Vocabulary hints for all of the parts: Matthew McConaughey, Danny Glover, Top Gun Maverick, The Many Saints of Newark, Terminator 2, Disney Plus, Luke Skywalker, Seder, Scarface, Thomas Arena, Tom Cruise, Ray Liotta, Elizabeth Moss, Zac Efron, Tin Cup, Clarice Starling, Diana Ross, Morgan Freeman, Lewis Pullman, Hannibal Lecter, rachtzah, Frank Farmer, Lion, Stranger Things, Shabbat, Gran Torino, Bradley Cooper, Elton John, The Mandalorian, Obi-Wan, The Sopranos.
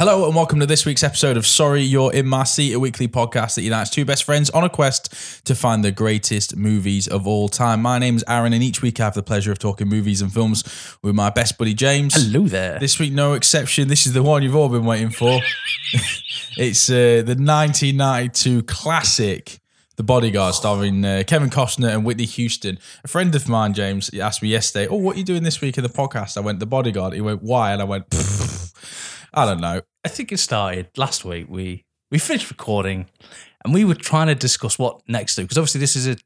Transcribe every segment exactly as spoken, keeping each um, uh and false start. Hello and welcome to this week's episode of Sorry You're In My Seat, a weekly podcast that unites two best friends on a quest to find the greatest movies of all time. My name's Aaron and each week I have the pleasure of talking movies and films with my best buddy James. Hello there. This week, no exception, this is the one you've all been waiting for. It's uh, the nineteen ninety-two classic The Bodyguard, starring uh, Kevin Costner and Whitney Houston. A friend of mine, James, asked me yesterday, oh, what are you doing this week in the podcast? I went, The Bodyguard. He went, why? And I went, I don't know. I think it started last week. We we finished recording and we were trying to discuss what next to, because obviously this is a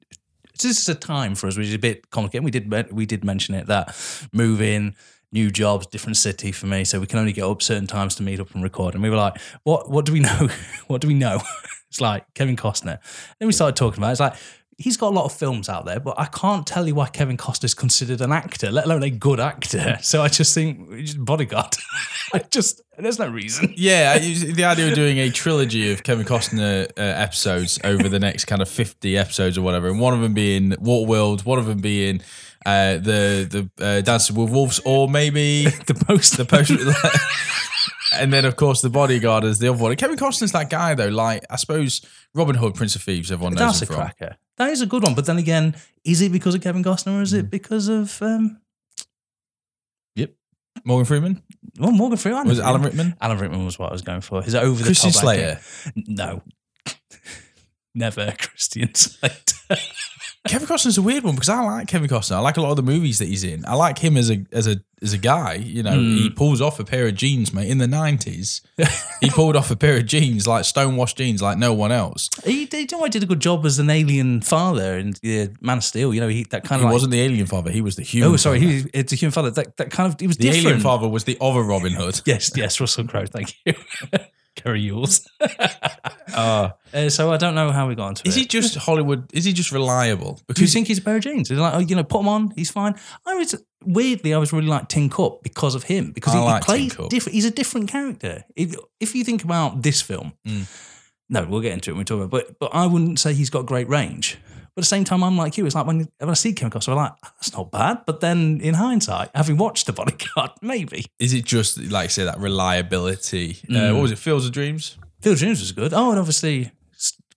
this is a time for us, which is a bit complicated. We did we did mention it, that moving, new jobs, different city for me, so we can only get up certain times to meet up and record. And we were like, what what do we know? What do we know? It's like Kevin Costner. Then we started talking about it. It's like, he's got a lot of films out there, but I can't tell you why Kevin Costner's considered an actor, let alone a good actor. So I just think, just Bodyguard. I just, there's no reason. Yeah, the idea of doing a trilogy of Kevin Costner uh, episodes over the next kind of fifty episodes or whatever, and one of them being What World, one of them being uh, the the uh, Dancing with Wolves, or maybe the post, the post. And then, of course, The Bodyguard is the other one. Kevin Costner's that guy, though. Like, I suppose Robin Hood, Prince of Thieves, everyone knows him from. That's a cracker. That is a good one. But then again, is it because of Kevin Costner or is it because of... Um... Yep. Morgan Freeman? Well, Morgan Freeman. Was it Alan Rickman? Alan Rickman was what I was going for. Is it over the Christian top? Christian Slater? No. Never Christian Slater. Kevin Costner's a weird one because I like Kevin Costner. I like a lot of the movies that he's in. I like him as a as a as a guy. You know, mm. he pulls off a pair of jeans, mate. In the nineties, he pulled off a pair of jeans, like stonewashed jeans, like no one else. He, he, you know, he did a good job as an alien father in uh, Man of Steel. You know, he that kind of he like, wasn't the alien father. He was the human. Oh, sorry, father. he was, it's a human father. That that kind of he was the different. Alien father was the other Robin Hood. yes, yes, Russell Crowe. Thank you. Carry yours. uh, uh, so I don't know how we got into it. Is he just Hollywood? Is he just reliable? Because Do you think he's a pair of jeans? He's like, oh, you know, put him on. He's fine. I was weirdly, I was really like Tin Cup because of him. Because I he, like he plays Tin Cup. different. He's a different character. If, if you think about this film, mm. no, we'll get into it when we talk about it. But but I wouldn't say he's got great range. But at the same time, I'm like you. It's like when, when I see Kevin Costner, I'm like, that's not bad. But then in hindsight, having watched The Bodyguard, maybe. Is it just, like say, that reliability? Mm. Uh, what was it, Fields of Dreams? Fields of Dreams was good. Oh, and obviously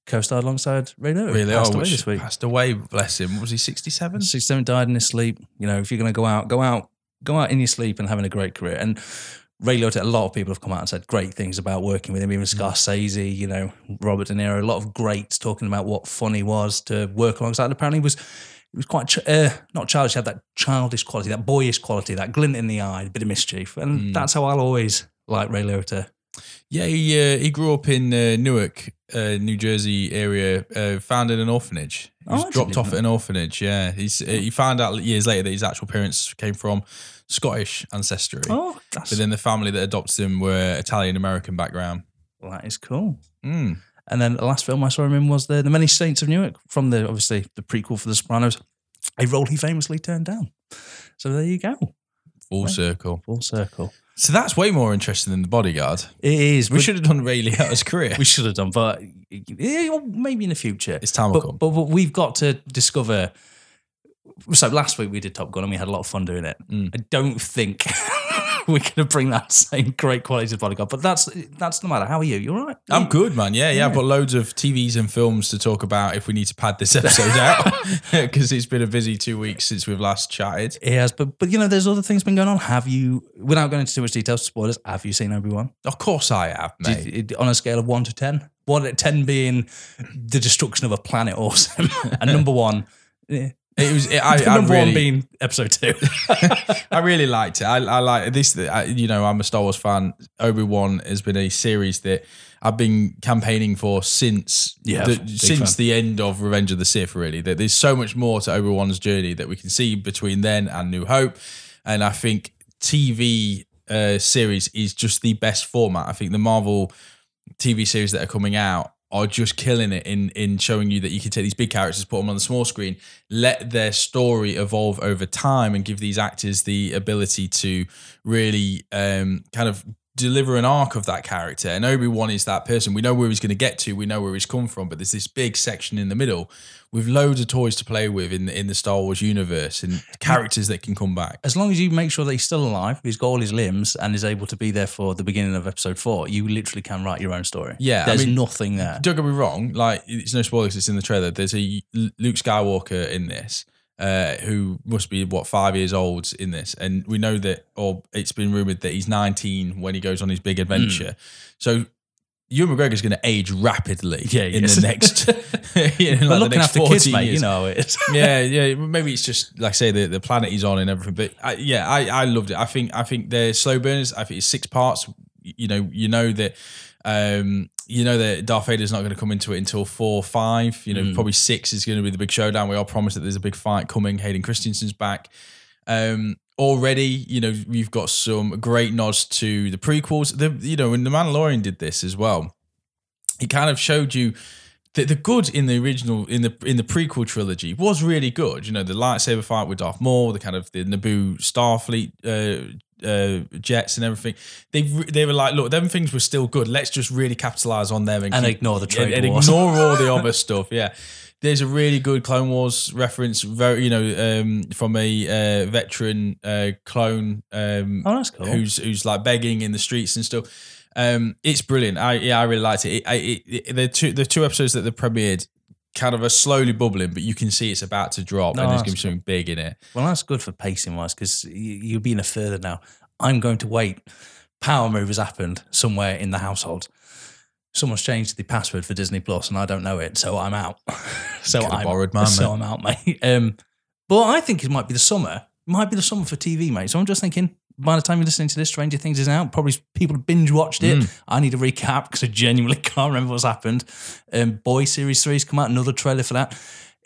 co-starred alongside Ray Liotta. Ray Liotta, oh, which this week. passed away, bless him. What was he, sixty-seven? sixty-seven, died in his sleep. You know, if you're going to go out, go out, go out in your sleep and having a great career. And Ray Liotta, a lot of people have come out and said great things about working with him, even Scorsese, you know, Robert De Niro, a lot of greats talking about what fun he was to work alongside. And apparently, it was it was quite ch- uh, not childish. He had that childish quality, that boyish quality, that glint in the eye, a bit of mischief, and mm. that's how I'll always like Ray Liotta. Yeah, he uh, he grew up in uh, Newark, uh, New Jersey area. Uh, founded an orphanage. He was oh, dropped off at an orphanage. Yeah, he's uh, he found out years later that his actual parents came from Scottish ancestry. Oh, that's... But then the family that adopted him were Italian-American background. Well, that is cool. Mm. And then the last film I saw him in was The, the Many Saints of Newark, from the obviously the prequel for The Sopranos, a role he famously turned down. So there you go. Full right. circle. Full circle. So that's way more interesting than The Bodyguard. It is. We should have done Ray Liotta's career. We should have done, but maybe in the future. It's time will come. But, but we've got to discover... So last week we did Top Gun and we had a lot of fun doing it. Mm. I don't think we're going to bring that same great quality to The Bodyguard, but that's that's no matter. How are you? You all right? I'm you, good, man. Yeah, yeah, yeah. I've got loads of T Vs and films to talk about if we need to pad this episode out, because it's been a busy two weeks since we've last chatted. It has, but, but you know, there's other things been going on. Have you, without going into too much detail, spoilers, have you seen Obi-Wan? Of course I have, mate. Did, on a scale of one to ten? One, ten being the destruction of a planet, awesome. And number one... Yeah. It was it, I, number I really, one being episode two. I really liked it. I, I like this. I, you know, I'm a Star Wars fan. Obi-Wan has been a series that I've been campaigning for since yeah, the, since fan. the end of Revenge of the Sith. Really, that there's so much more to Obi-Wan's journey that we can see between then and New Hope, and I think T V uh, series is just the best format. I think the Marvel T V series that are coming out are just killing it in in showing you that you can take these big characters, put them on the small screen, let their story evolve over time and give these actors the ability to really um, kind of deliver an arc of that character. And Obi-Wan is that person. We know where he's going to get to. We know where he's come from. But there's this big section in the middle with loads of toys to play with in the, in the Star Wars universe and characters that can come back. As long as you make sure that he's still alive, he's got all his limbs and is able to be there for the beginning of episode four, you literally can write your own story. Yeah. There's I mean, nothing there. Don't get me wrong. Like, it's no spoilers. It's in the trailer. There's a Luke Skywalker in this. Uh, who must be, what, five years old in this. And we know that, or it's been rumoured that he's nineteen when he goes on his big adventure. Mm. So Ewan McGregor's going to age rapidly yeah, in yes. the next you know, but like looking the next after kids, mate, you know how it is. yeah, yeah. Maybe it's just, like I say, the, the planet he's on and everything. But I, yeah, I, I loved it. I think I think they're slow burners. I think it's six parts. You know, you know that... Um, you know that Darth Vader's not going to come into it until four or five. You know, mm. probably six is going to be the big showdown. We all promised that there's a big fight coming. Hayden Christensen's back. Um, already, you know, you've got some great nods to the prequels. The, you know, and The Mandalorian did this as well. It kind of showed you that the good in the original, in the in the prequel trilogy was really good. You know, the lightsaber fight with Darth Maul, the kind of the Naboo Starfleet uh Uh, jets and everything. They they were like, look, them things were still good. Let's just really capitalize on them and, and keep, ignore the trade and, and wars. Ignore all the other stuff. Yeah, there's a really good Clone Wars reference. Very, you know, um, from a uh, veteran uh, clone. Um, oh, that's cool. Who's who's like begging in the streets and stuff. Um, it's brilliant. I yeah, I really liked it. it, I, it, it the two the two episodes that they premiered kind of are slowly bubbling, but you can see it's about to drop no, and there's going to be something big in it. Well, that's good for pacing-wise because you'll be in a further now. I'm going to wait. Power move has happened somewhere in the household. Someone's changed the password for Disney Plus and I don't know it, so I'm out. so, I'm, borrowed mine, so I'm out, mate. Um, but I think it might be the summer. It might be the summer for T V, mate. So I'm just thinking, by the time you're listening to this, Stranger Things is out. Probably people binge-watched it. Mm. I need a recap because I genuinely can't remember what's happened. Um, Boy Series three's come out, another trailer for that.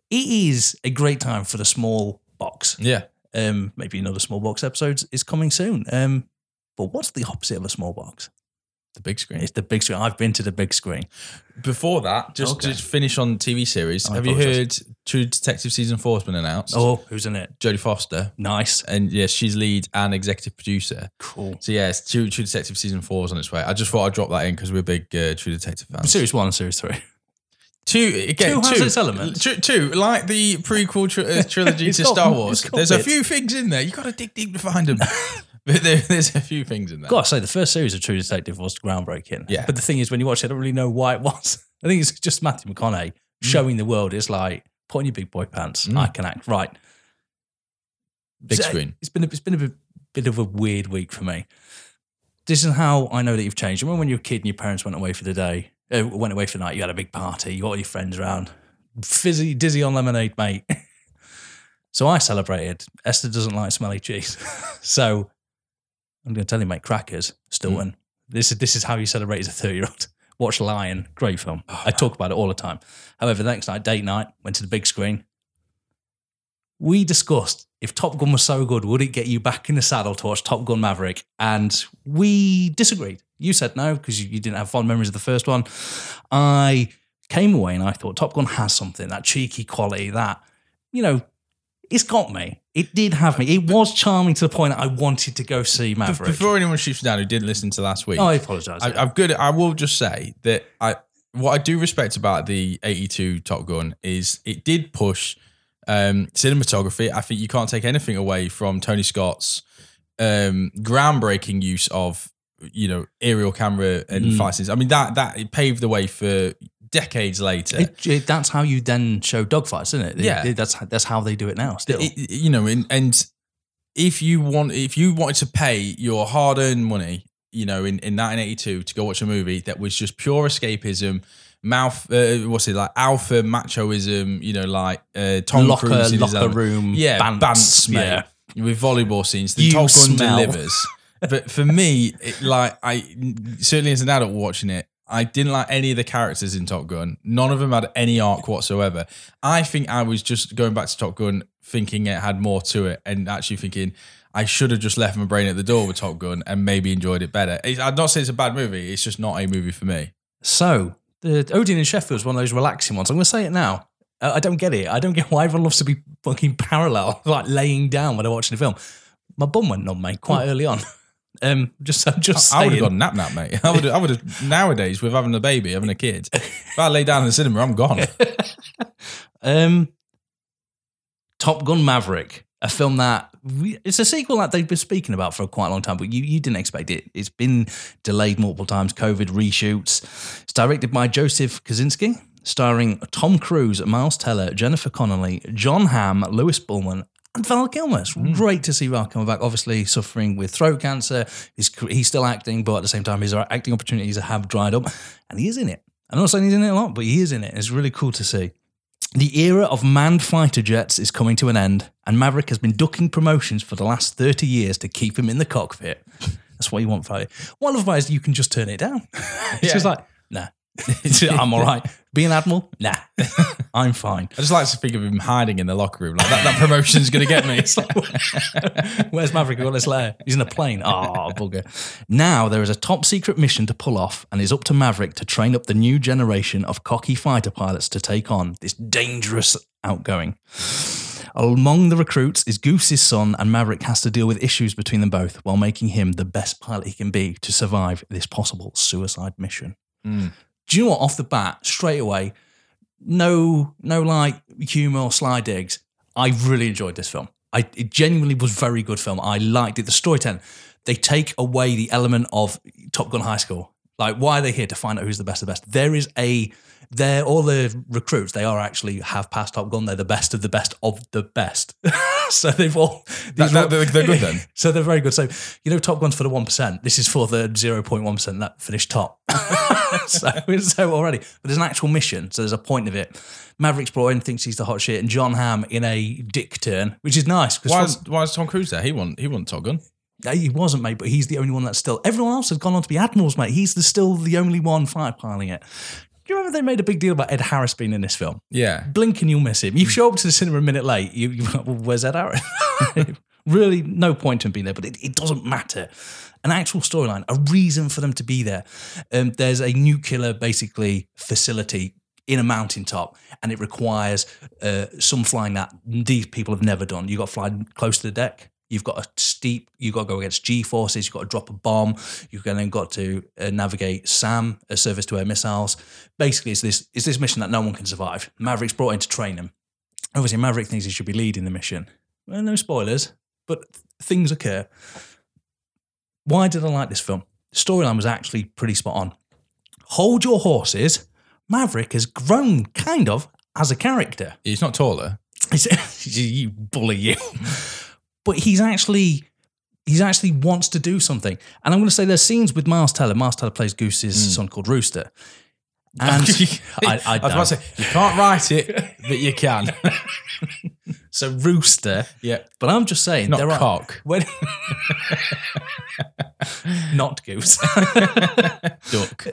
It is a great time for the small box. Yeah. Um, maybe another small box episode is coming soon. Um, but what's the opposite of a small box? The big screen. It's the big screen. I've been to the big screen. Before that, just okay. to finish on T V series, oh, have you heard True Detective Season four has been announced? Oh, who's in it? Jodie Foster. Nice. And yes, she's lead and executive producer. Cool. So yes, True, True Detective Season four is on its way. I just thought I'd drop that in because we're big uh, True Detective fans. Series one and Series three. Two, again, two has two, its element. Two, two, like the prequel tr- uh, trilogy to got, Star Wars. There's bits. A few things in there. You've got to dig deep to find them. But there, there's a few things in there. Gotta say, the first series of True Detective was groundbreaking. Yeah. But the thing is, when you watch it, I don't really know why it was. I think it's just Matthew McConaughey mm. showing the world. It's like, put on your big boy pants. Mm. I can act. Right. Big so screen. It's been a, it's been a bit, bit of a weird week for me. This is how I know that you've changed. Remember when you were a kid and your parents went away for the day, uh, went away for the night, you had a big party, you got all your friends around. Fizzy, dizzy on lemonade, mate. So I celebrated. Esther doesn't like smelly cheese. So... I'm going to tell you, mate, crackers, still mm. win. This is this is how you celebrate as a thirty-year-old. Watch Lion, great film. Oh, I man. talk about it all the time. However, the next night, date night, went to the big screen. We discussed if Top Gun was so good, would it get you back in the saddle to watch Top Gun Maverick? And we disagreed. You said no because you, you didn't have fond memories of the first one. I came away and I thought Top Gun has something, that cheeky quality, that, you know, it's got me. It did have me. It was charming to the point that I wanted to go see Maverick. Before anyone shoots down who didn't listen to last week, oh, I apologise. I, I'm good. I will just say that I what I do respect about the eighty-two Top Gun is it did push um, cinematography. I think you can't take anything away from Tony Scott's um, groundbreaking use of you know aerial camera and mm. fight scenes. I mean that that it paved the way for. Decades later, it, it, that's how you then show dogfights, isn't it? Yeah, it, that's that's how they do it now. Still, it, you know, and, and if you want, if you wanted to pay your hard-earned money, you know, in, in nineteen eighty-two to go watch a movie that was just pure escapism, mouth, uh, what's it like, alpha machoism, you know, like uh, Tom locker, Cruise in locker his own, room, yeah, bants, mate, yeah. with volleyball scenes. The Top Gun delivers, but for me, it, like I certainly as an adult watching it. I didn't like any of the characters in Top Gun. None of them had any arc whatsoever. I think I was just going back to Top Gun thinking it had more to it and actually thinking I should have just left my brain at the door with Top Gun and maybe enjoyed it better. I'd not say it's a bad movie. It's just not a movie for me. So, the Odin in Sheffield was one of those relaxing ones. I'm going to say it now. I don't get it. I don't get why everyone loves to be fucking parallel, like laying down when they're watching a film. My bum went numb, mate, quite early on. Um, just, I'm just. I, I would have gone nap nap, mate. I would. I would have. Nowadays, with having a baby, having a kid, if I lay down in the cinema, I'm gone. um, Top Gun Maverick, a film that we, it's a sequel that they've been speaking about for quite a long time, but you, you didn't expect it. It's been delayed multiple times, COVID reshoots. It's directed by Joseph Kosinski, starring Tom Cruise, Miles Teller, Jennifer Connelly, John Hamm, Lewis Pullman, and Val Kilmer. It's mm. great to see Val Kilmer back, obviously suffering with throat cancer. He's, he's still acting, but at the same time, his acting opportunities have dried up, and he is in it. I'm not saying he's in it a lot, but he is in it. It's really cool to see. The era of manned fighter jets is coming to an end, and Maverick has been ducking promotions for the last thirty years to keep him in the cockpit. That's what you want, Friday. Well, otherwise, you can just turn it down. It's yeah. just like, nah. I'm all right. Be an admiral? Nah. I'm fine. I just like to think of him hiding in the locker room. Like, that, that promotion's going to get me. It's like, where's Maverick? Well, let's let her. He's in a plane. Oh, bugger. Now there is a top secret mission to pull off, and it's up to Maverick to train up the new generation of cocky fighter pilots to take on this dangerous outgoing. Among the recruits is Goose's son, and Maverick has to deal with issues between them both while making him the best pilot he can be to survive this possible suicide mission. Mm. Do you know what? Off the bat, straight away, no, no, like humor or sly digs. I really enjoyed this film. I it genuinely was a very good film. I liked it. The storytelling, they take away the element of Top Gun High School. Like, why are they here to find out who's the best of the best? There is a, they're all the recruits. They are actually have passed Top Gun. They're the best of the best of the best. So they've all. That, that, they're, they're good then. So they're very good. So, you know, Top Gun's for the one percent. This is for the zero point one percent that finished top. so, so already. But there's an actual mission. So there's a point of it. Maverick's brought in, thinks he's the hot shit. And John Hamm in a dick turn, which is nice. Why is, why is Tom Cruise there? He won, he won Top Gun. He wasn't, mate, but he's the only one that's still... Everyone else has gone on to be admirals, mate. He's the, still the only one firepiling it. Do you remember they made a big deal about Ed Harris being in this film? Yeah. Blink and you'll miss him. You show up to the cinema a minute late, you, you're like, well, where's Ed Harris? Really, no point in being there, but it, it doesn't matter. An actual storyline, a reason for them to be there. Um, there's a nuclear, basically, facility in a mountaintop, and it requires uh, some flying that these people have never done. You've got to fly close to the deck. You've got a steep, you've got to go against G-forces, you've got to drop a bomb, you've then got to uh, navigate SAM, uh, surface-to-air missiles. Basically, it's this it's this mission that no one can survive. Maverick's brought in to train him. Obviously, Maverick thinks he should be leading the mission. Well, no spoilers, but things occur. Why did I like this film? The storyline was actually pretty spot on. Hold your horses. Maverick has grown, kind of, as a character. He's not taller. You bully, you. But he's actually, he's actually wants to do something. And I'm going to say there's scenes with Miles Teller. Miles Teller plays Goose's mm. son called Rooster. And I, I, I was about to say, you can't write it, but you can. So Rooster. Yeah. But I'm just saying. Not there cock. Are, when, not Goose. Duck.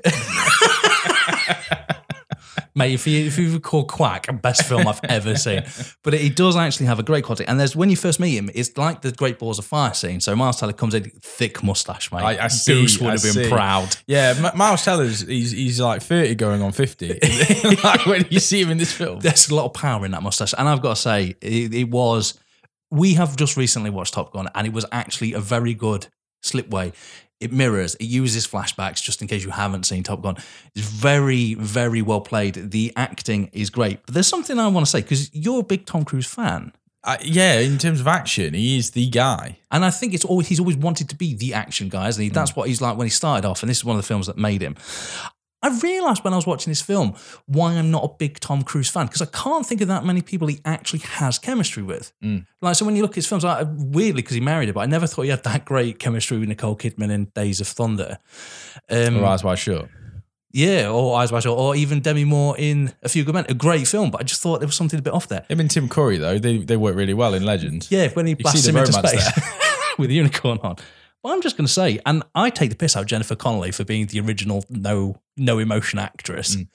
Mate, if you, if you recall Quack, best film I've ever seen. But it, it does actually have a great quality. And there's when you first meet him, it's like the Great Balls of Fire scene. So Miles Teller comes in, thick mustache, mate. I, I Goose see, would I have see. been proud. Yeah, M- Miles Teller's, he's, he's like thirty going on fifty. Like when you see him in this film. There's a lot of power in that mustache. And I've got to say, it, it was, we have just recently watched Top Gun, and it was actually a very good slipway. It mirrors, it uses flashbacks, just in case you haven't seen Top Gun. It's very, very well played. The acting is great. But there's something I want to say, because you're a big Tom Cruise fan. Uh, yeah, in terms of action, he is the guy. And I think it's always he's always wanted to be the action guy, isn't he? That's mm. what he's like when he started off, and this is one of the films that made him. I realised when I was watching this film why I'm not a big Tom Cruise fan, because I can't think of that many people he actually has chemistry with. Mm. Like, so when you look at his films, I, weirdly, because he married her, but I never thought he had that great chemistry with Nicole Kidman in Days of Thunder. Um, or Eyes Wide Shut. Yeah, or Eyes Wide Shut, or even Demi Moore in A Few Good Men. A great film, but I just thought there was something a bit off there. Him and Tim Curry, though, they, they work really well in Legend. Yeah, when he blasts him into space with a unicorn on. Well, I'm just going to say, and I take the piss out of Jennifer Connelly for being the original no no emotion actress. Mm.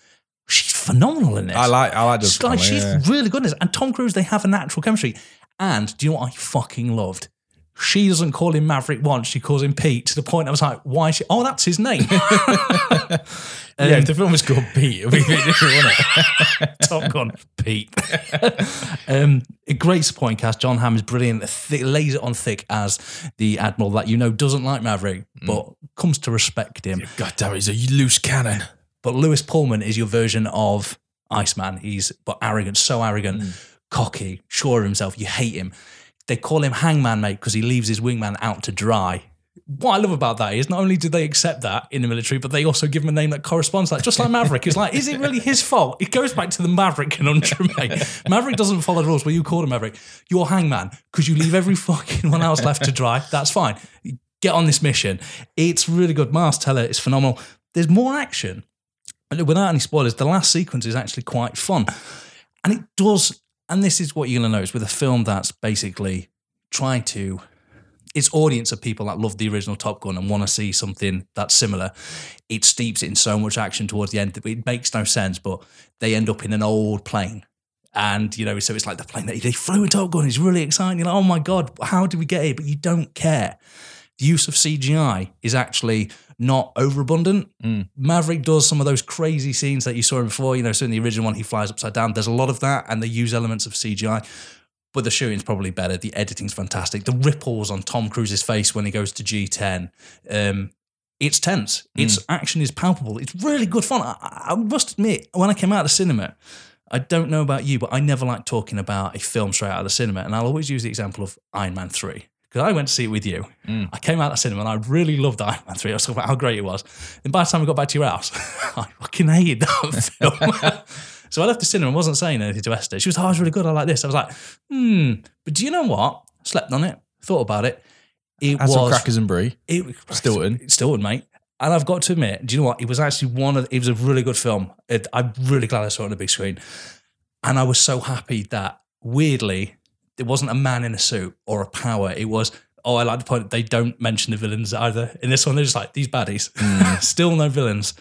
She's phenomenal in this. I like I like this. She's, like, Connelly, she's yeah. really good in this. And Tom Cruise, they have a natural chemistry. And do you know what I fucking loved? She doesn't call him Maverick once, she calls him Pete, to the point I was like, why is she? Oh, that's his name. um, yeah, if the film was called Pete, it would be a bit different, wouldn't it? Top Gun, Pete. um, a great supporting cast. John Hamm is brilliant, thick, lays it on thick as the Admiral that you know doesn't like Maverick, mm. but comes to respect him. God damn it, he's a loose cannon. But Lewis Pullman is your version of Iceman. He's but arrogant, so arrogant, mm. cocky, sure of himself. You hate him. They call him Hangman, mate, because he leaves his wingman out to dry. What I love about that is not only do they accept that in the military, but they also give him a name that corresponds to that. Just like Maverick. It's like, is it really his fault? It goes back to the Maverick conundrum, mate. Maverick doesn't follow the rules. Well, you call him Maverick. You're Hangman because you leave every fucking one else left to dry. That's fine. Get on this mission. It's really good. Miles Teller is phenomenal. There's more action. And without any spoilers, the last sequence is actually quite fun. And it does... And this is what you're going to notice with a film that's basically trying to... Its audience of people that love the original Top Gun and want to see something that's similar, it steeps it in so much action towards the end that it makes no sense, but they end up in an old plane. And, you know, so it's like the plane that they flew in Top Gun is really exciting. You're like, oh my God, how did we get here? But you don't care. The use of C G I is actually not overabundant. Mm. Maverick does some of those crazy scenes that you saw him before. You know, so in the original one, he flies upside down. There's a lot of that, and they use elements of C G I. But the shooting's probably better. The editing's fantastic. The ripples on Tom Cruise's face when he goes to G ten. Um, it's tense. Mm. Its action is palpable. It's really good fun. I, I must admit, when I came out of the cinema, I don't know about you, but I never like talking about a film straight out of the cinema. And I'll always use the example of Iron Man three. Because I went to see it with you. Mm. I came out of the cinema and I really loved Iron Man three. I was talking about how great it was. And by the time I got back to your house, I fucking hated that film. So I left the cinema and wasn't saying anything to Esther. She was like, oh, it's really good. I like this. I was like, hmm. But do you know what? Slept on it. Thought about it. It Had was... some crackers and brie. It, Stilton. Stilton, mate. And I've got to admit, do you know what? It was actually one of... It was a really good film. It, I'm really glad I saw it on the big screen. And I was so happy that, weirdly... It wasn't a man in a suit or a power. It was, oh, I like the point that they don't mention the villains either. In this one, they're just like, these baddies. Mm. Still no villains.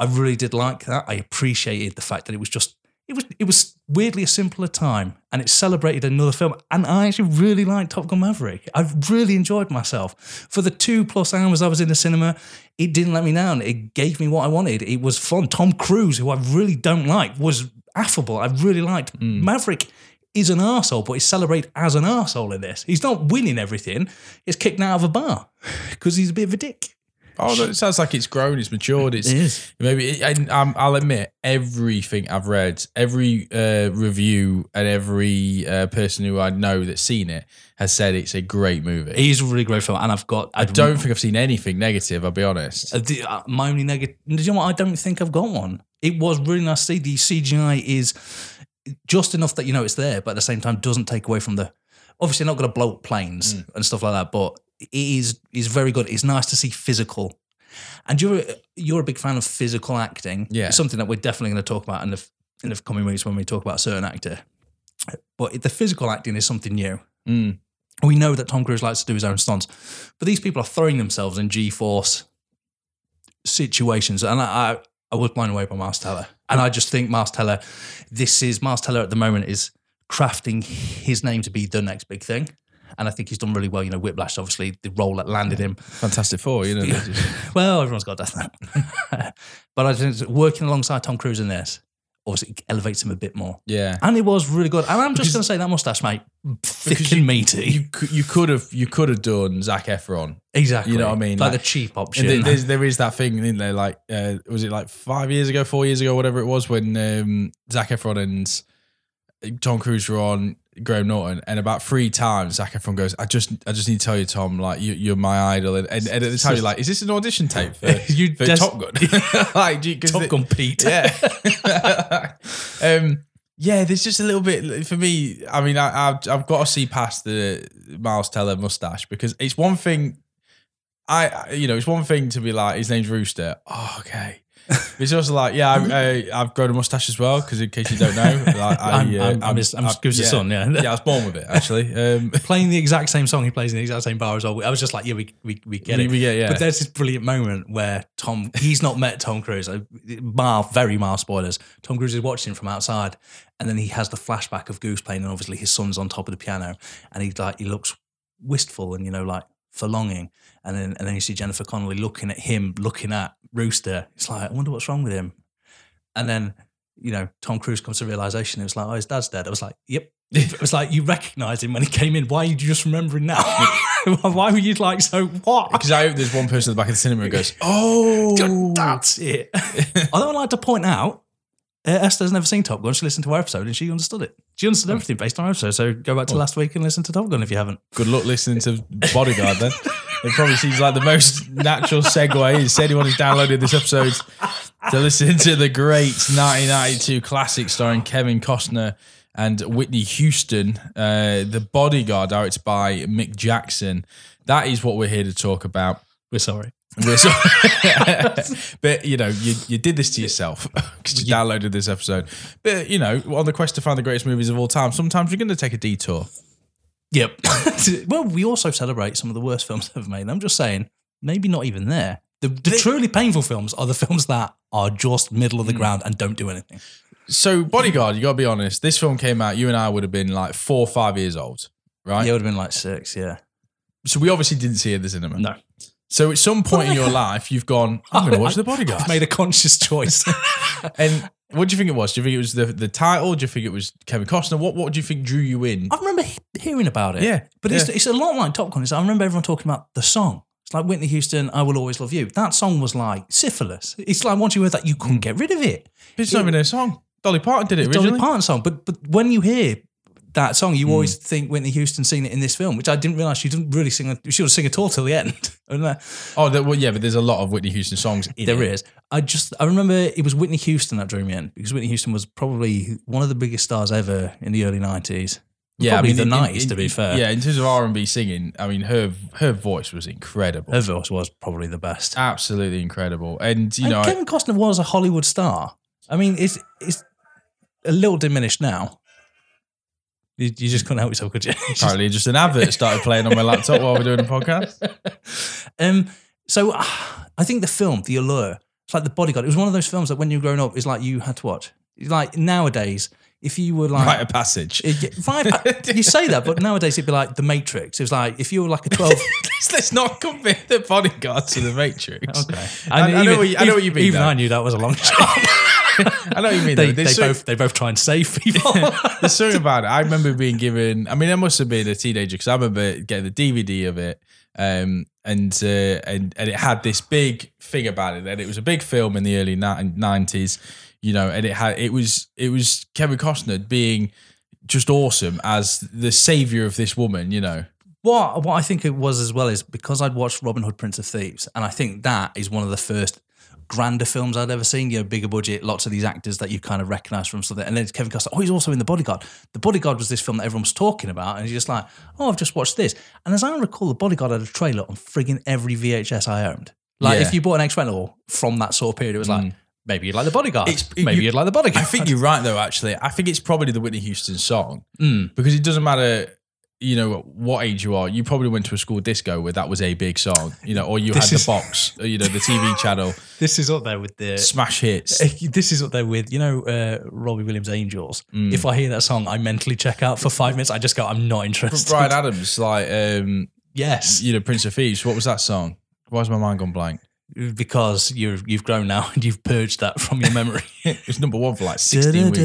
I really did like that. I appreciated the fact that it was just, it was it was weirdly a simpler time and it celebrated another film. And I actually really liked Top Gun Maverick. I really enjoyed myself. For the two plus hours I was in the cinema, it didn't let me down. It gave me what I wanted. It was fun. Tom Cruise, who I really don't like, was affable. I really liked mm. Maverick. He's an arsehole, but he's celebrated as an arsehole in this. He's not winning everything. He's kicked out of a bar because he's a bit of a dick. Oh, no, it sounds like it's grown, it's matured. It's, it is. Maybe, and um, I'll admit, everything I've read, every uh, review and every uh, person who I know that's seen it has said it's a great movie. It is a really great film, and I've got... I'd I don't re- think I've seen anything negative, I'll be honest. Uh, the, uh, my only negative... Do you know what? I don't think I've got one. It was really nice to see. The C G I is... just enough that you know it's there, but at the same time doesn't take away from the... Obviously, not going to blow up planes mm. and stuff like that, but it is is very good. It's nice to see physical. And you're, you're a big fan of physical acting. Yeah. It's something that we're definitely going to talk about in the, in the coming weeks when we talk about a certain actor. But the physical acting is something new. Mm. We know that Tom Cruise likes to do his own stunts, but these people are throwing themselves in G-force situations. And I... I I was blown away by Miles Teller. And I just think Miles Teller, this is, Miles Teller at the moment is crafting his name to be the next big thing. And I think he's done really well. You know, Whiplash, obviously, the role that landed him. Fantastic Four, you know. Well, everyone's got a death note. But I think working alongside Tom Cruise in this, obviously, it elevates him a bit more. Yeah. And it was really good. And I'm just going to say that mustache, mate, thick and meaty. You, you could have you could have done Zac Efron. Exactly. You know what I mean? Like, like the cheap option. There, there is that thing, isn't there? Like, uh, was it like five years ago, four years ago, whatever it was, when um, Zac Efron and Tom Cruise were on Graham Norton, and about three times Zac Efron goes, I just I just need to tell you, Tom, like, you, you're my idol. And, and, and at the time you're like, is this an audition tape for, you for just, Top Gun? Like, do you, Top the, Gun Pete. Yeah. um, yeah, there's just a little bit, for me, I mean, I, I've, I've got to see past the Miles Teller moustache, because it's one thing, I you know, it's one thing to be like, his name's Rooster. Oh, okay. It's also like, yeah, I, I, I've grown a mustache as well, because in case you don't know, like, I, I'm, uh, I'm, I'm his, I'm his yeah, son, yeah. Yeah, I was born with it, actually. Um, playing the exact same song he plays in the exact same bar as well. I was just like, yeah, we we, we get we, it. We get, yeah. But there's this brilliant moment where Tom, he's not met Tom Cruise, mild, very mild spoilers. Tom Cruise is watching from outside, and then he has the flashback of Goose playing, and obviously his son's on top of the piano, and he like he looks wistful and, you know, like for longing. And then and then you see Jennifer Connelly looking at him, looking at Rooster. It's like, I wonder what's wrong with him. And then, you know, Tom Cruise comes to realization. It was like, oh, his dad's dead. I was like, yep. It was like, you recognized him when he came in. Why are you just remembering now? Why were you like, so what? Because I hope there's one person at the back of the cinema who goes, oh, that's it. Although I'd like to point out, uh, Esther's never seen Top Gun. She listened to our episode and she understood it. She understood everything based on our episode. So go back to oh. last week and listen to Top Gun if you haven't. Good luck listening to Bodyguard then. It probably seems like the most natural segue is anyone who's downloaded this episode to listen to the great nineteen ninety-two classic starring Kevin Costner and Whitney Houston, uh, The Bodyguard, directed by Mick Jackson. That is what we're here to talk about. We're sorry. We're sorry. But, you know, you, you did this to yourself because you downloaded this episode. But, you know, on the quest to find the greatest movies of all time, sometimes you're going to take a detour. Yep. Well, we also celebrate some of the worst films ever made. I'm just saying, maybe not even there. The, the truly painful films are the films that are just middle of the ground and don't do anything. So Bodyguard, you got to be honest, this film came out, you and I would have been like four or five years old, right? Yeah, it would have been like six, yeah. So we obviously didn't see it in the cinema. No. So at some point in your life, you've gone, I'm going to watch I, The Bodyguard. I've made a conscious choice. And what do you think it was? Do you think it was the, the title? Do you think it was Kevin Costner? What What do you think drew you in? I remember he- hearing about it. Yeah. But yeah. It's, it's a lot like Top Gun. It's, I remember everyone talking about the song. It's like Whitney Houston, I Will Always Love You. That song was like syphilis. It's like once you heard that, you couldn't get rid of it. But it's it, not even a song. Dolly Parton did it originally. Dolly Parton song. But, but when you hear that song, you mm. always think Whitney Houston sing it in this film, which I didn't realise she didn't really sing. She would sing at all till the end. And, uh, oh, there, well, yeah, but there's a lot of Whitney Houston songs in there it. is. I just, I remember it was Whitney Houston that drew me in because Whitney Houston was probably one of the biggest stars ever in the early nineties. Yeah, probably I mean, the in, nineties in, to be fair. Yeah, in terms of R and B singing, I mean, her her voice was incredible. Her voice was probably the best. Absolutely incredible. And, you and know, Kevin Costner was a Hollywood star. I mean, it's it's a little diminished now. You, you just couldn't help yourself, could you? Apparently, just an advert started playing on my laptop while we're doing a podcast. Um, so uh, I think the film, the allure, it's like The Bodyguard. It was one of those films that when you were growing up, it's like you had to watch. It's like nowadays, if you were like rite of passage, it, right, you say that, but nowadays it'd be like The Matrix. It was like if you were like a twelve. Let's not compare The Bodyguard to The Matrix. Okay, I, I, even, I know what you, I know what you mean. Even though I knew that was a long shot. I know what you mean. They, they so, both they both try and save people. There's something about it. I remember being given. I mean, I must have been a teenager because I remember getting the D V D of it, um, and uh, and and it had this big thing about it. That it was a big film in the early nineties, you know, and it had it was it was Kevin Costner being just awesome as the savior of this woman, you know. What what I think it was as well is because I'd watched Robin Hood Prince of Thieves, and I think that is one of the first grander films I'd ever seen, you know, bigger budget, lots of these actors that you kind of recognise from something. And then Kevin Costner, oh, he's also in The Bodyguard. The Bodyguard was this film that everyone was talking about, and you're just like, oh, I've just watched this. And as I recall, The Bodyguard had a trailer on frigging every V H S I owned. Like, yeah. If you bought an X-Rental from that sort of period, it was like, mm. maybe you'd like The Bodyguard. It's, maybe you, you'd like The Bodyguard. I think you're right, though, actually. I think it's probably the Whitney Houston song, mm. because it doesn't matter... you know, what age you are, you probably went to a school disco where that was a big song, you know, or you this had is, the box, or, you know, the T V channel. This is up there with the... smash hits. This is up there with, you know, uh, Robbie Williams' Angels. Mm. If I hear that song, I mentally check out for five minutes. I just go, I'm not interested. Bryan Adams, like, um, yes, you know, Prince of Thieves. What was that song? Why's my mind gone blank? Because you're, you've grown now and you've purged that from your memory. It's number one for like sixteen weeks.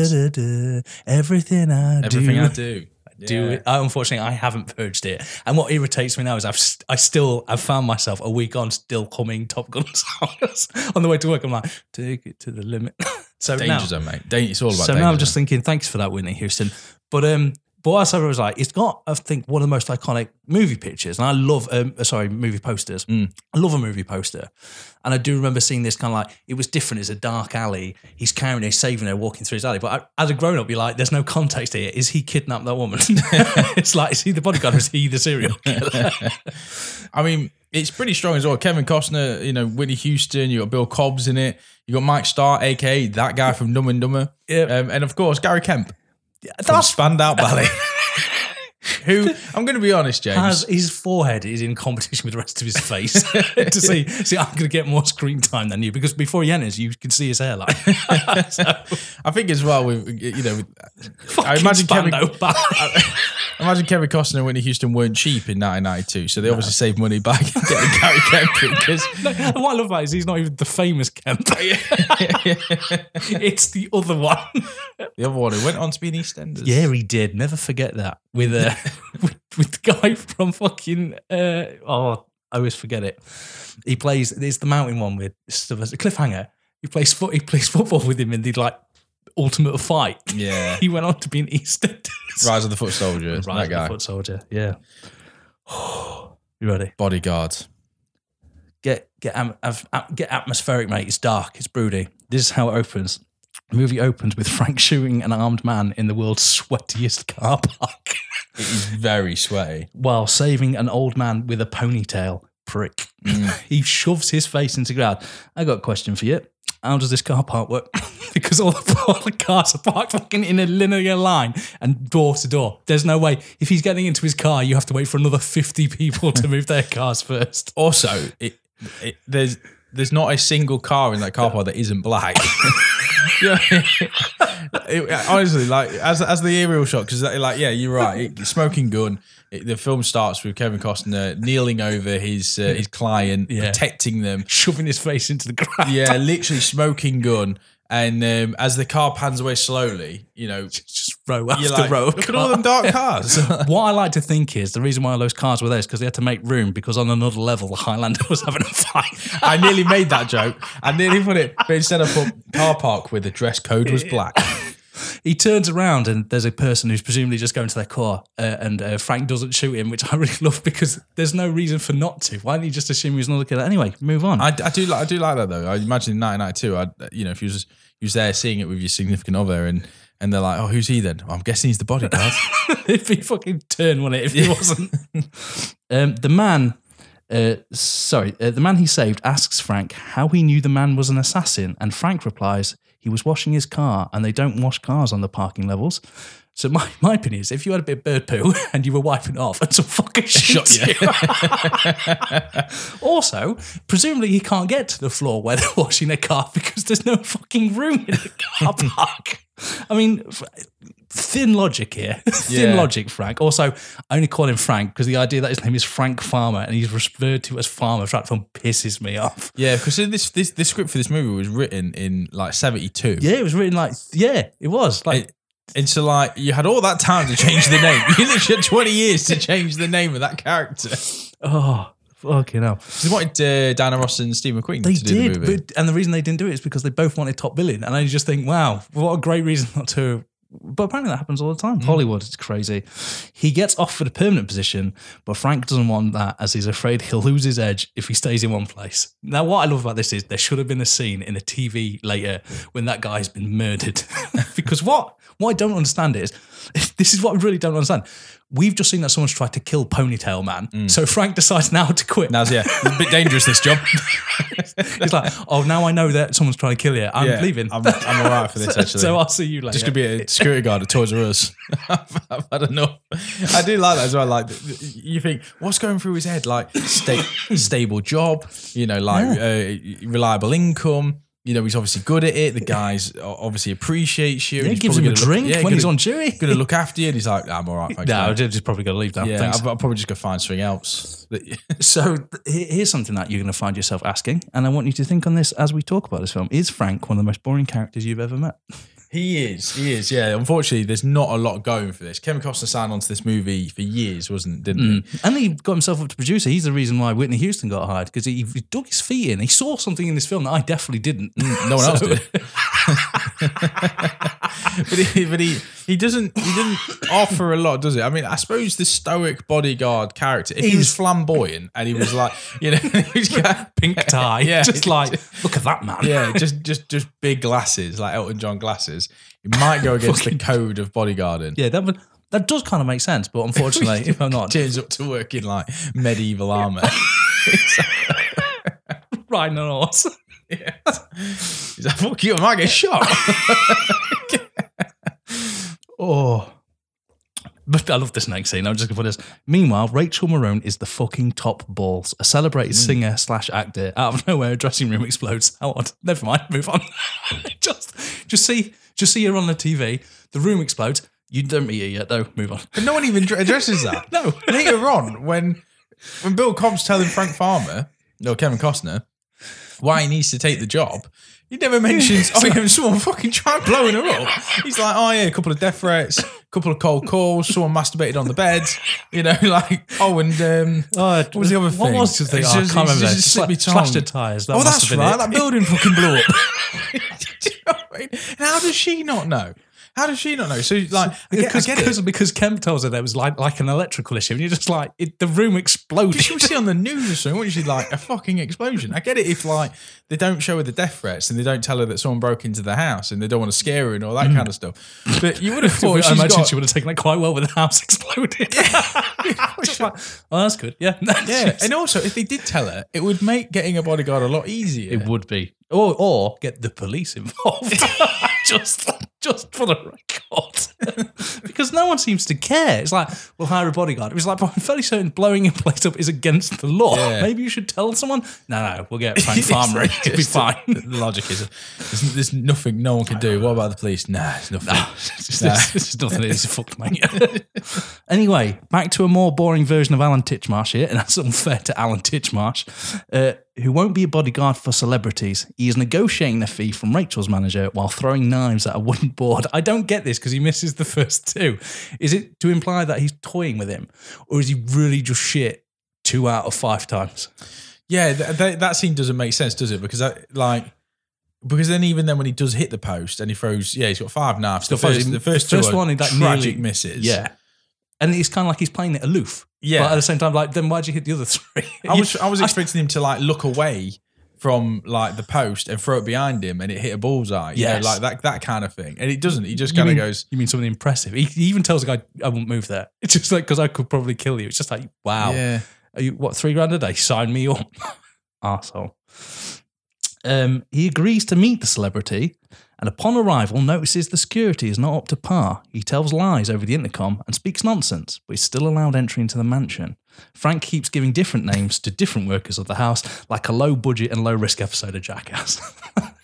Everything I do. Everything I do. Yeah. Do it. I, unfortunately, I haven't purged it. And what irritates me now is I've st- I still I've found myself a week on still humming Top Gun songs on the way to work. I'm like, take it to the limit. So danger now, zone, mate. It's all about. So danger now I'm zone. Just thinking, thanks for that, Whitney Houston. But um, but as I was like, it's got I think one of the most iconic movie pictures, and I love um, sorry, movie posters. Mm. I love a movie poster, and I do remember seeing this kind of like it was different. It's a dark alley. He's carrying her, saving her, walking through his alley. But I, as a grown up, you're like, there's no context here. Is he kidnapped that woman? It's like, is he the bodyguard? Or is he the serial killer? I mean, it's pretty strong as well. Kevin Costner, you know, Whitney Houston. You got Bill Cobbs in it. You got Mike Starr, aka that guy from Dumb and Dumber. Yep. Um, and of course Gary Kemp. That's Spandau Ballet. Who, I'm going to be honest, James. Has, his forehead is in competition with the rest of his face to see, see, I'm going to get more screen time than you because before he enters, you can see his hairline. So, I think as well, we, you know, I imagine Kevin, I, Imagine Kevin Costner and Whitney Houston weren't cheap in nineteen ninety-two, so they no. obviously saved money by getting Gary Kemp in. Because no, what I love about is he's not even the famous Kemp. It's the other one. The other one who went on to be in EastEnders. Yeah, he did. Never forget that. With uh, with, with the guy from fucking... Uh, oh, I always forget it. He plays... It's the mountain one with... Cliffhanger. He plays, he plays football with him and they'd like... Ultimate Fight. Yeah. He went on to be an EastEnders. Rise of the Foot Soldier. Rise that of guy. the Foot Soldier, yeah. You ready? Bodyguard. Get get um, get atmospheric, mate. It's dark. It's broody. This is how it opens. The movie opens with Frank shooting an armed man in the world's sweatiest car park. It is very sweaty. While saving an old man with a ponytail. Prick. Mm. He shoves his face into ground. I got a question for you. How does this car park work? Because all the, all the cars are parked fucking in a linear line and door to door. There's no way. If he's getting into his car, you have to wait for another fifty people to move their cars first. Also, it, it, there's there's not a single car in that car park that isn't black. Yeah, it, honestly, like as as the aerial shot, because like yeah, you're right. It, smoking gun. It, the film starts with Kevin Costner kneeling over his uh, his client, yeah. protecting them, shoving his face into the ground. Yeah, literally smoking gun. And um, as the car pans away slowly, you know, just row after like, row. Look at all them dark cars. What I like to think is the reason why those cars were there is because they had to make room because on another level, the Highlander was having a fight. I nearly made that joke. I nearly put it, but instead I put car park where the dress code was black. He turns around and there's a person who's presumably just going to their car uh, and uh, Frank doesn't shoot him, which I really love because there's no reason for not to. Why didn't you just assume he was another killer? Anyway, move on. I, I do like I do like that though. I imagine in nineteen ninety-two, I, you know, if you was you was there seeing it with your significant other and and they're like, oh, who's he then? Well, I'm guessing he's the bodyguard. If he fucking turned on it, if he wasn't. um, the man, uh, sorry, uh, the man he saved asks Frank how he knew the man was an assassin, and Frank replies, he was washing his car, and they don't wash cars on the parking levels. So my, my opinion is, if you had a bit of bird poo and you were wiping it off, and some fucking shit shot you. Also, presumably he can't get to the floor where they're washing their car because there's no fucking room in the car park. I mean, thin logic here. Thin yeah. logic, Frank. Also, I only call him Frank because the idea that his name is Frank Farmer and he's referred to as Farmer throughout the film pisses me off. Yeah, because this this this script for this movie was written in like seventy-two. Yeah, it was written like yeah, it was like. It, And so, like, you had all that time to change the name. You literally had twenty years to change the name of that character. Oh, fucking hell. They wanted uh, Diana Ross and Steve McQueen they to do did, the movie. But, and the reason they didn't do it is because they both wanted top billing. And I just think, wow, what a great reason not to... But apparently that happens all the time. Mm. Hollywood, it's crazy. He gets offered a permanent position, but Frank doesn't want that as he's afraid he'll lose his edge if he stays in one place. Now, what I love about this is there should have been a scene in a T V later when that guy's been murdered. Because what, what I don't understand is, this is what I really don't understand. We've just seen that someone's tried to kill Ponytail Man. Mm. So Frank decides now to quit. Now's, yeah, it's a bit dangerous, this job. He's like, oh, now I know that someone's trying to kill you. I'm yeah, leaving. I'm, I'm all right for this, actually. So I'll see you later. Just could be a security guard at Toys R Us. I've had enough. I do like that as well. Like, you think, what's going through his head? Like, sta- stable job, you know, like yeah. uh, reliable income. You know, he's obviously good at it. The guys obviously appreciates you. Yeah, he gives him a drink look, yeah, when gonna, he's on jury. Going to look after you. And he's like, I'm all right. Thanks, no, I'm just probably going to leave that. Yeah, I'll, I'll probably just go find something else. So here's something that you're going to find yourself asking. And I want you to think on this as we talk about this film. Is Frank one of the most boring characters you've ever met? He is. He is, yeah. Unfortunately, there's not a lot going for this. Kevin Costner signed on to this movie for years, wasn't didn't mm. he? And he got himself up to producer. He's the reason why Whitney Houston got hired, because he, he dug his feet in. He saw something in this film that I definitely didn't. No one else did. But he, but he, he doesn't he doesn't offer a lot, does it? I mean, I suppose the stoic bodyguard character, if he, he was, was flamboyant and he was like, you know, he's got pink tie, yeah, just like, just, look at that man. Yeah, just just just big glasses, like Elton John glasses. It might go against the code of bodyguarding. Yeah, that would, that does kind of make sense, but unfortunately, if I'm not... Turns up to work in like medieval armour. Riding an horse. Yeah. He's like, fuck you, I might get shot. Oh, but I love this next scene. I'm just going to put this. Meanwhile, Rachel Marone is the fucking top balls. A celebrated mm. singer slash actor. Out of nowhere, a dressing room explodes. How odd. Never mind. Move on. just, just see, just see her on the T V. The room explodes. You don't meet her yet, though. Move on. But no one even addresses that. No. Later on, when when Bill Cobbs telling Frank Farmer, no, Kevin Costner, why he needs to take the job, he never mentions, oh, yeah, someone fucking tried blowing her up. He's like, oh, yeah, a couple of death threats, a couple of cold calls, someone masturbated on the bed, you know, like, oh, and um, oh, what was the other what thing? What was the thing? Oh, I can't just, remember. Just just sla- slashed her tyres. That oh, that's right. It. That building fucking blew up. Do you know what I mean? How does she not know? How does she not know? So, like, I get, Cause, I get cause, it. Because Kemp tells her there was, like, like an electrical issue, and you're just like, it, the room exploded. She would see on the news or something, wouldn't she, like, a fucking explosion. I get it if, like, they don't show her the death threats and they don't tell her that someone broke into the house and they don't want to scare her and all that mm. kind of stuff. But you would have thought I she's imagine got, she would have taken it quite well when the house exploded. Yeah. Like, oh, that's good. Yeah. That's yeah. Just... And also, if they did tell her, it would make getting a bodyguard a lot easier. It would be. Or, or get the police involved, just just for the record, because no one seems to care. It's like, we'll hire a bodyguard. It was like, well, I'm fairly certain blowing a place up is against the law. Yeah. Maybe you should tell someone. No, no, we'll get Frank Farmer. It'll be fine. The logic is, there's, there's nothing no one can do. What about the police? Nah, it's nothing. Nah, it's, nah. It's, it's nothing. It's a fuck, mate. Anyway, back to a more boring version of Alan Titchmarsh here, and that's unfair to Alan Titchmarsh. Uh, who won't be a bodyguard for celebrities. He is negotiating a fee from Rachel's manager while throwing knives at a wooden board. I don't get this because he misses the first two. Is it to imply that he's toying with him, or is he really just shit two out of five times? Yeah, th- th- that scene doesn't make sense, does it? Because that, like, because then even then when he does hit the post and he throws, yeah, he's got five knives. The, the first, the first, the first two one are that tragic nearly, misses. Yeah. And it's kind of like he's playing it aloof. Yeah. But at the same time, like, then why'd you hit the other three? I was I was expecting I, him to, like, look away from, like, the post and throw it behind him and it hit a bullseye. Yeah. Like, that that kind of thing. And it doesn't. He just kind of goes... You mean something impressive? He, he even tells the guy, I won't move there. It's just like, because I could probably kill you. It's just like, wow. Yeah. Are you, what, three grand a day? Sign me up. Arsehole. Um, he agrees to meet the celebrity and upon arrival notices the security is not up to par. He tells lies over the intercom and speaks nonsense, but is still allowed entry into the mansion. Frank keeps giving different names to different workers of the house, like a low-budget and low-risk episode of Jackass.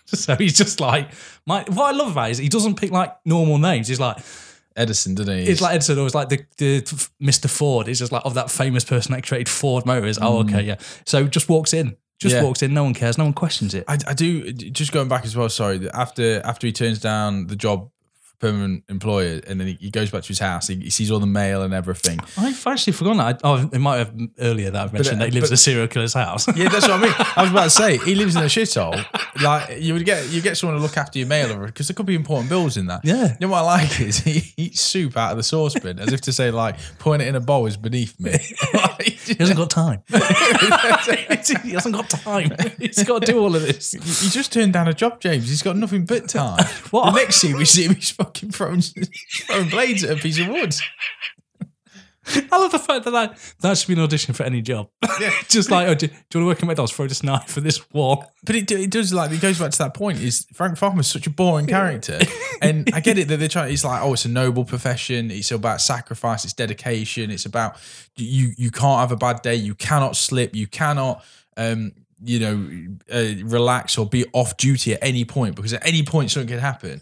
So he's just like... My, what I love about it is he doesn't pick, like, normal names. He's like... Edison, didn't he? It's like Edison, or it's like the, the Mister Ford. It's just like, of that famous person that created Ford Motors. Mm. Oh, okay, yeah. So just walks in. Just yeah. walks in, no one cares, no one questions it. I, I do, just going back as well, sorry, after after he turns down the job for permanent employer and then he, he goes back to his house, he, he sees all the mail and everything. I've actually forgotten that. I, oh, it might have earlier that I've mentioned but, that he lives but, in a serial killer's house. Yeah, that's what I mean. I was about to say, he lives in a shithole. Like, you would get you get someone to look after your mail because there could be important bills in that. Yeah. You know what I like is he eats soup out of the saucepan as if to say, like, pouring it in a bowl is beneath me. Like, he hasn't got time. He hasn't got time. He's got to do all of this. He just turned down a job, James. He's got nothing but time. What? The next scene we see him, he's fucking throwing, throwing blades at a piece of wood. I love the fact that I, that should be an audition for any job. Yeah. Just like, oh, do, do you want to work at McDonald's? Throw this knife for this wall. But it, it does, like, it goes back to that point, is Frank Farmer's such a boring character. And I get it that they're trying, it's like, oh, it's a noble profession. It's about sacrifice. It's dedication. It's about, you you can't have a bad day. You cannot slip. You cannot... Um, you know, uh, relax or be off duty at any point because at any point something could happen.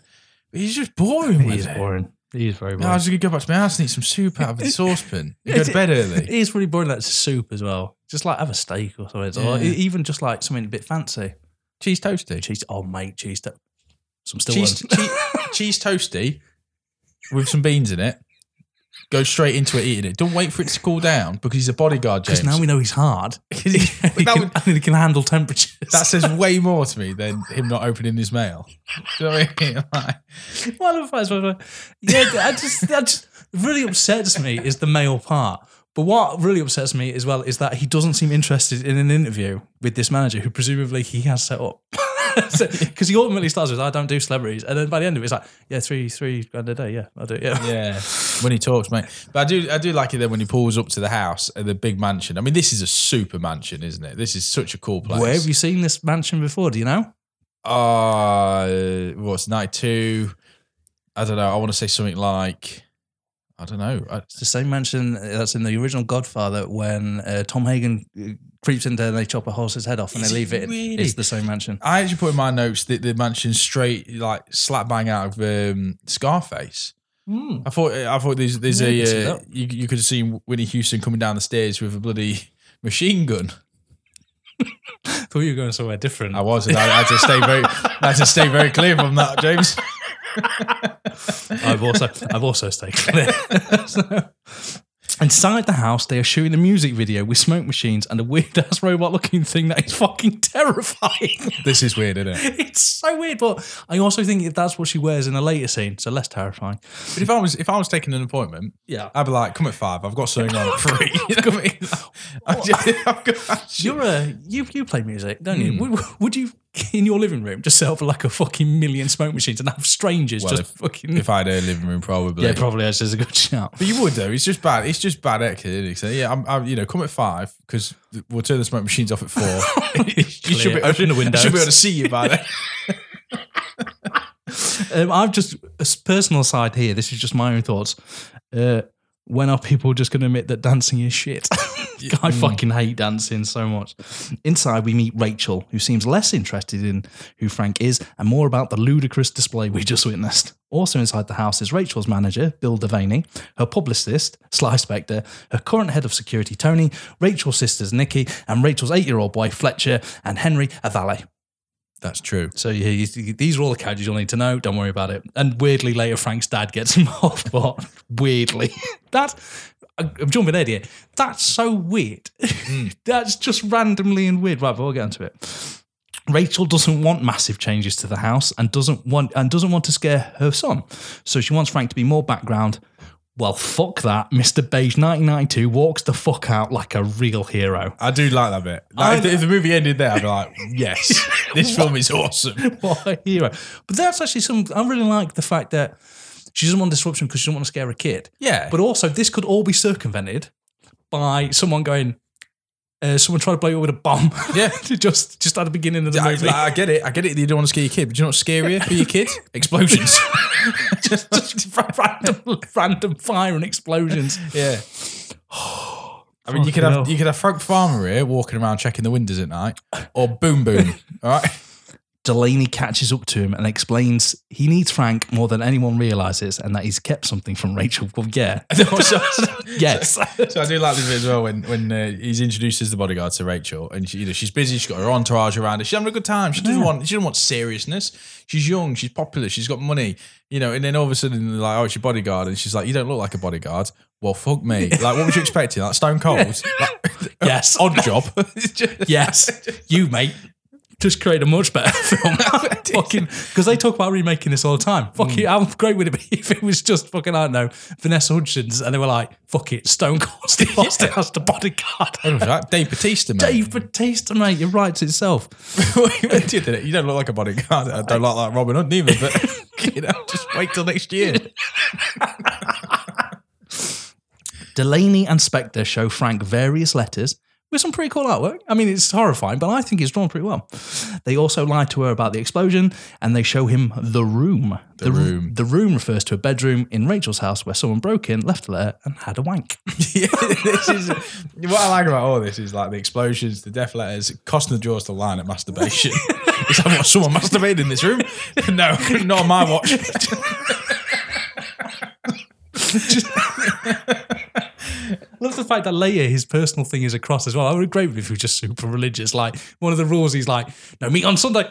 But he's just boring he with it. He's boring. He is very boring. No, I was going to go back to my house and eat some soup out of the saucepan. You go to bed early. It is really boring, that soup as well. Just like have a steak or something. Yeah. Or even just like something a bit fancy. Cheese toasty. Cheese. Oh, mate, cheese toasty. Some still cheese, cheese, cheese toasty with some beans in it. Go straight into it, eating it. Don't wait for it to cool down because he's a bodyguard, James. Because now we know he's hard. he, he can, would, I think he can handle temperatures. That says way more to me than him not opening his mail. Do you know what I mean? Like, well, I love, yeah, I just, that just really upsets me is the male part. But what really upsets me as well is that he doesn't seem interested in an interview with this manager who presumably he has set up. Because so, he ultimately starts with, I don't do celebrities. And then by the end of it, it's like, yeah, three, three grand a day. Yeah, I'll do it. Yeah. Yeah. When he talks, mate. But I do I do like it then when he pulls up to the house at the big mansion. I mean, this is a super mansion, isn't it? This is such a cool place. Where have you seen this mansion before? Do you know? Uh, what's night two? I don't know. I want to say something like, I don't know. It's the same mansion that's in the original Godfather when uh, Tom Hagen creeps in there and they chop a horse's head off and is they leave it. Really? It's the same mansion. I actually put in my notes that the mansion straight, like, slap bang out of um, Scarface. Mm. I thought I thought there's there's a uh, you, you could have seen Whitney Houston coming down the stairs with a bloody machine gun. I thought you were going somewhere different. I was, and I, I had to stay very I had to stay very clear from that, James. I've also I've also stayed clear. So, inside the house, they are shooting a music video with smoke machines and a weird-ass robot-looking thing that is fucking terrifying. This is weird, isn't it? It's so weird, but I also think if that's what she wears in a later scene, so less terrifying. But if I was if I was taking an appointment, yeah, I'd be like, "Come at five. I've got something on at three." You know what I mean? I've just, I've got You're a you you play music, don't you? Mm. Would, would you? In your living room, just set up like a fucking million smoke machines and have strangers well, just if, fucking. If I had a living room, probably. Yeah, probably. That's just a good shout. But you would though. It's just bad. It's just bad etiquette. So yeah, I'm, I'm. You know, come at five because we'll turn the smoke machines off at four. you Clear. should be open the windows. I should be able to see you by then. um, I've just a personal side here. This is just my own thoughts. Uh, when are people just going to admit that dancing is shit? I fucking hate dancing so much. Inside, we meet Rachel, who seems less interested in who Frank is and more about the ludicrous display we just witnessed. Also inside the house is Rachel's manager, Bill Devaney, her publicist, Sly Spectre, her current head of security, Tony, Rachel's sisters, Nikki, and Rachel's eight-year-old boy, Fletcher, and Henry, a valet. That's true. So yeah, you, you, these are all the characters you'll need to know. Don't worry about it. And weirdly, later, Frank's dad gets involved, but weirdly. That's... I'm jumping ahead here. That's so weird. Mm. That's just randomly and weird. Right, but we'll get into it. Rachel doesn't want massive changes to the house and doesn't want and doesn't want to scare her son. So she wants Frank to be more background. Well, fuck that. Mister Beige nineteen ninety-two walks the fuck out like a real hero. I do like that bit. Like, if, if the movie ended there, I'd be like, yes, this film is awesome. What a hero. But that's actually some... I really like the fact that she doesn't want disruption because she doesn't want to scare a kid. Yeah. But also, this could all be circumvented by someone going, uh, someone trying to blow you up with a bomb. Yeah. just just at the beginning of the I, movie. Like, I get it. I get it that you don't want to scare your kid, but do you know what's scarier for your kid? Explosions. just just random, random fire and explosions. Yeah. I mean, oh, you could, have, you could have Frank Farmer here walking around checking the windows at night or Boom Boom. All right. Delaney catches up to him and explains he needs Frank more than anyone realises and that he's kept something from Rachel. Well, yeah. yes. So, so I do like this bit as well when, when uh, he's introduced as the bodyguard to Rachel and she, you know, she's busy, she's got her entourage around her, she's having a good time, she doesn't yeah. want she doesn't want seriousness, she's young, she's popular, she's got money, you know, and then all of a sudden they're like, oh, it's your bodyguard, and she's like, you don't look like a bodyguard. Well, fuck me. Like, what was you expecting? Like, Stone Cold? Yeah. Like, yes. Odd Job? yes. You, mate. Just create a much better film. Fucking, because they talk about remaking this all the time. Fuck mm. it, how great would it be if it was just fucking, I don't know, Vanessa Hudgens, and they were like, fuck it, Stone Cold Steve Austin has the bodyguard. I was right. Dave Bautista, mate. Dave Bautista, mate, you're right to itself. You don't look like a bodyguard. I don't like that Robin Hood either, but you know, just wait till next year. Delaney and Spectre show Frank various letters with some pretty cool artwork. I mean, it's horrifying, but I think it's drawn pretty well. They also lie to her about the explosion, and they show him the room. The, the room. The room refers to a bedroom in Rachel's house where someone broke in, left a letter, and had a wank. yeah, this is what I like about all this is like the explosions, the death letters. Costner draws the line at masturbation. Is that what someone masturbated in this room? No, not on my watch. Just... I love the fact that later his personal thing is across as well. I would agree with if he was just super religious. Like, one of the rules, he's like, no, meet on Sunday.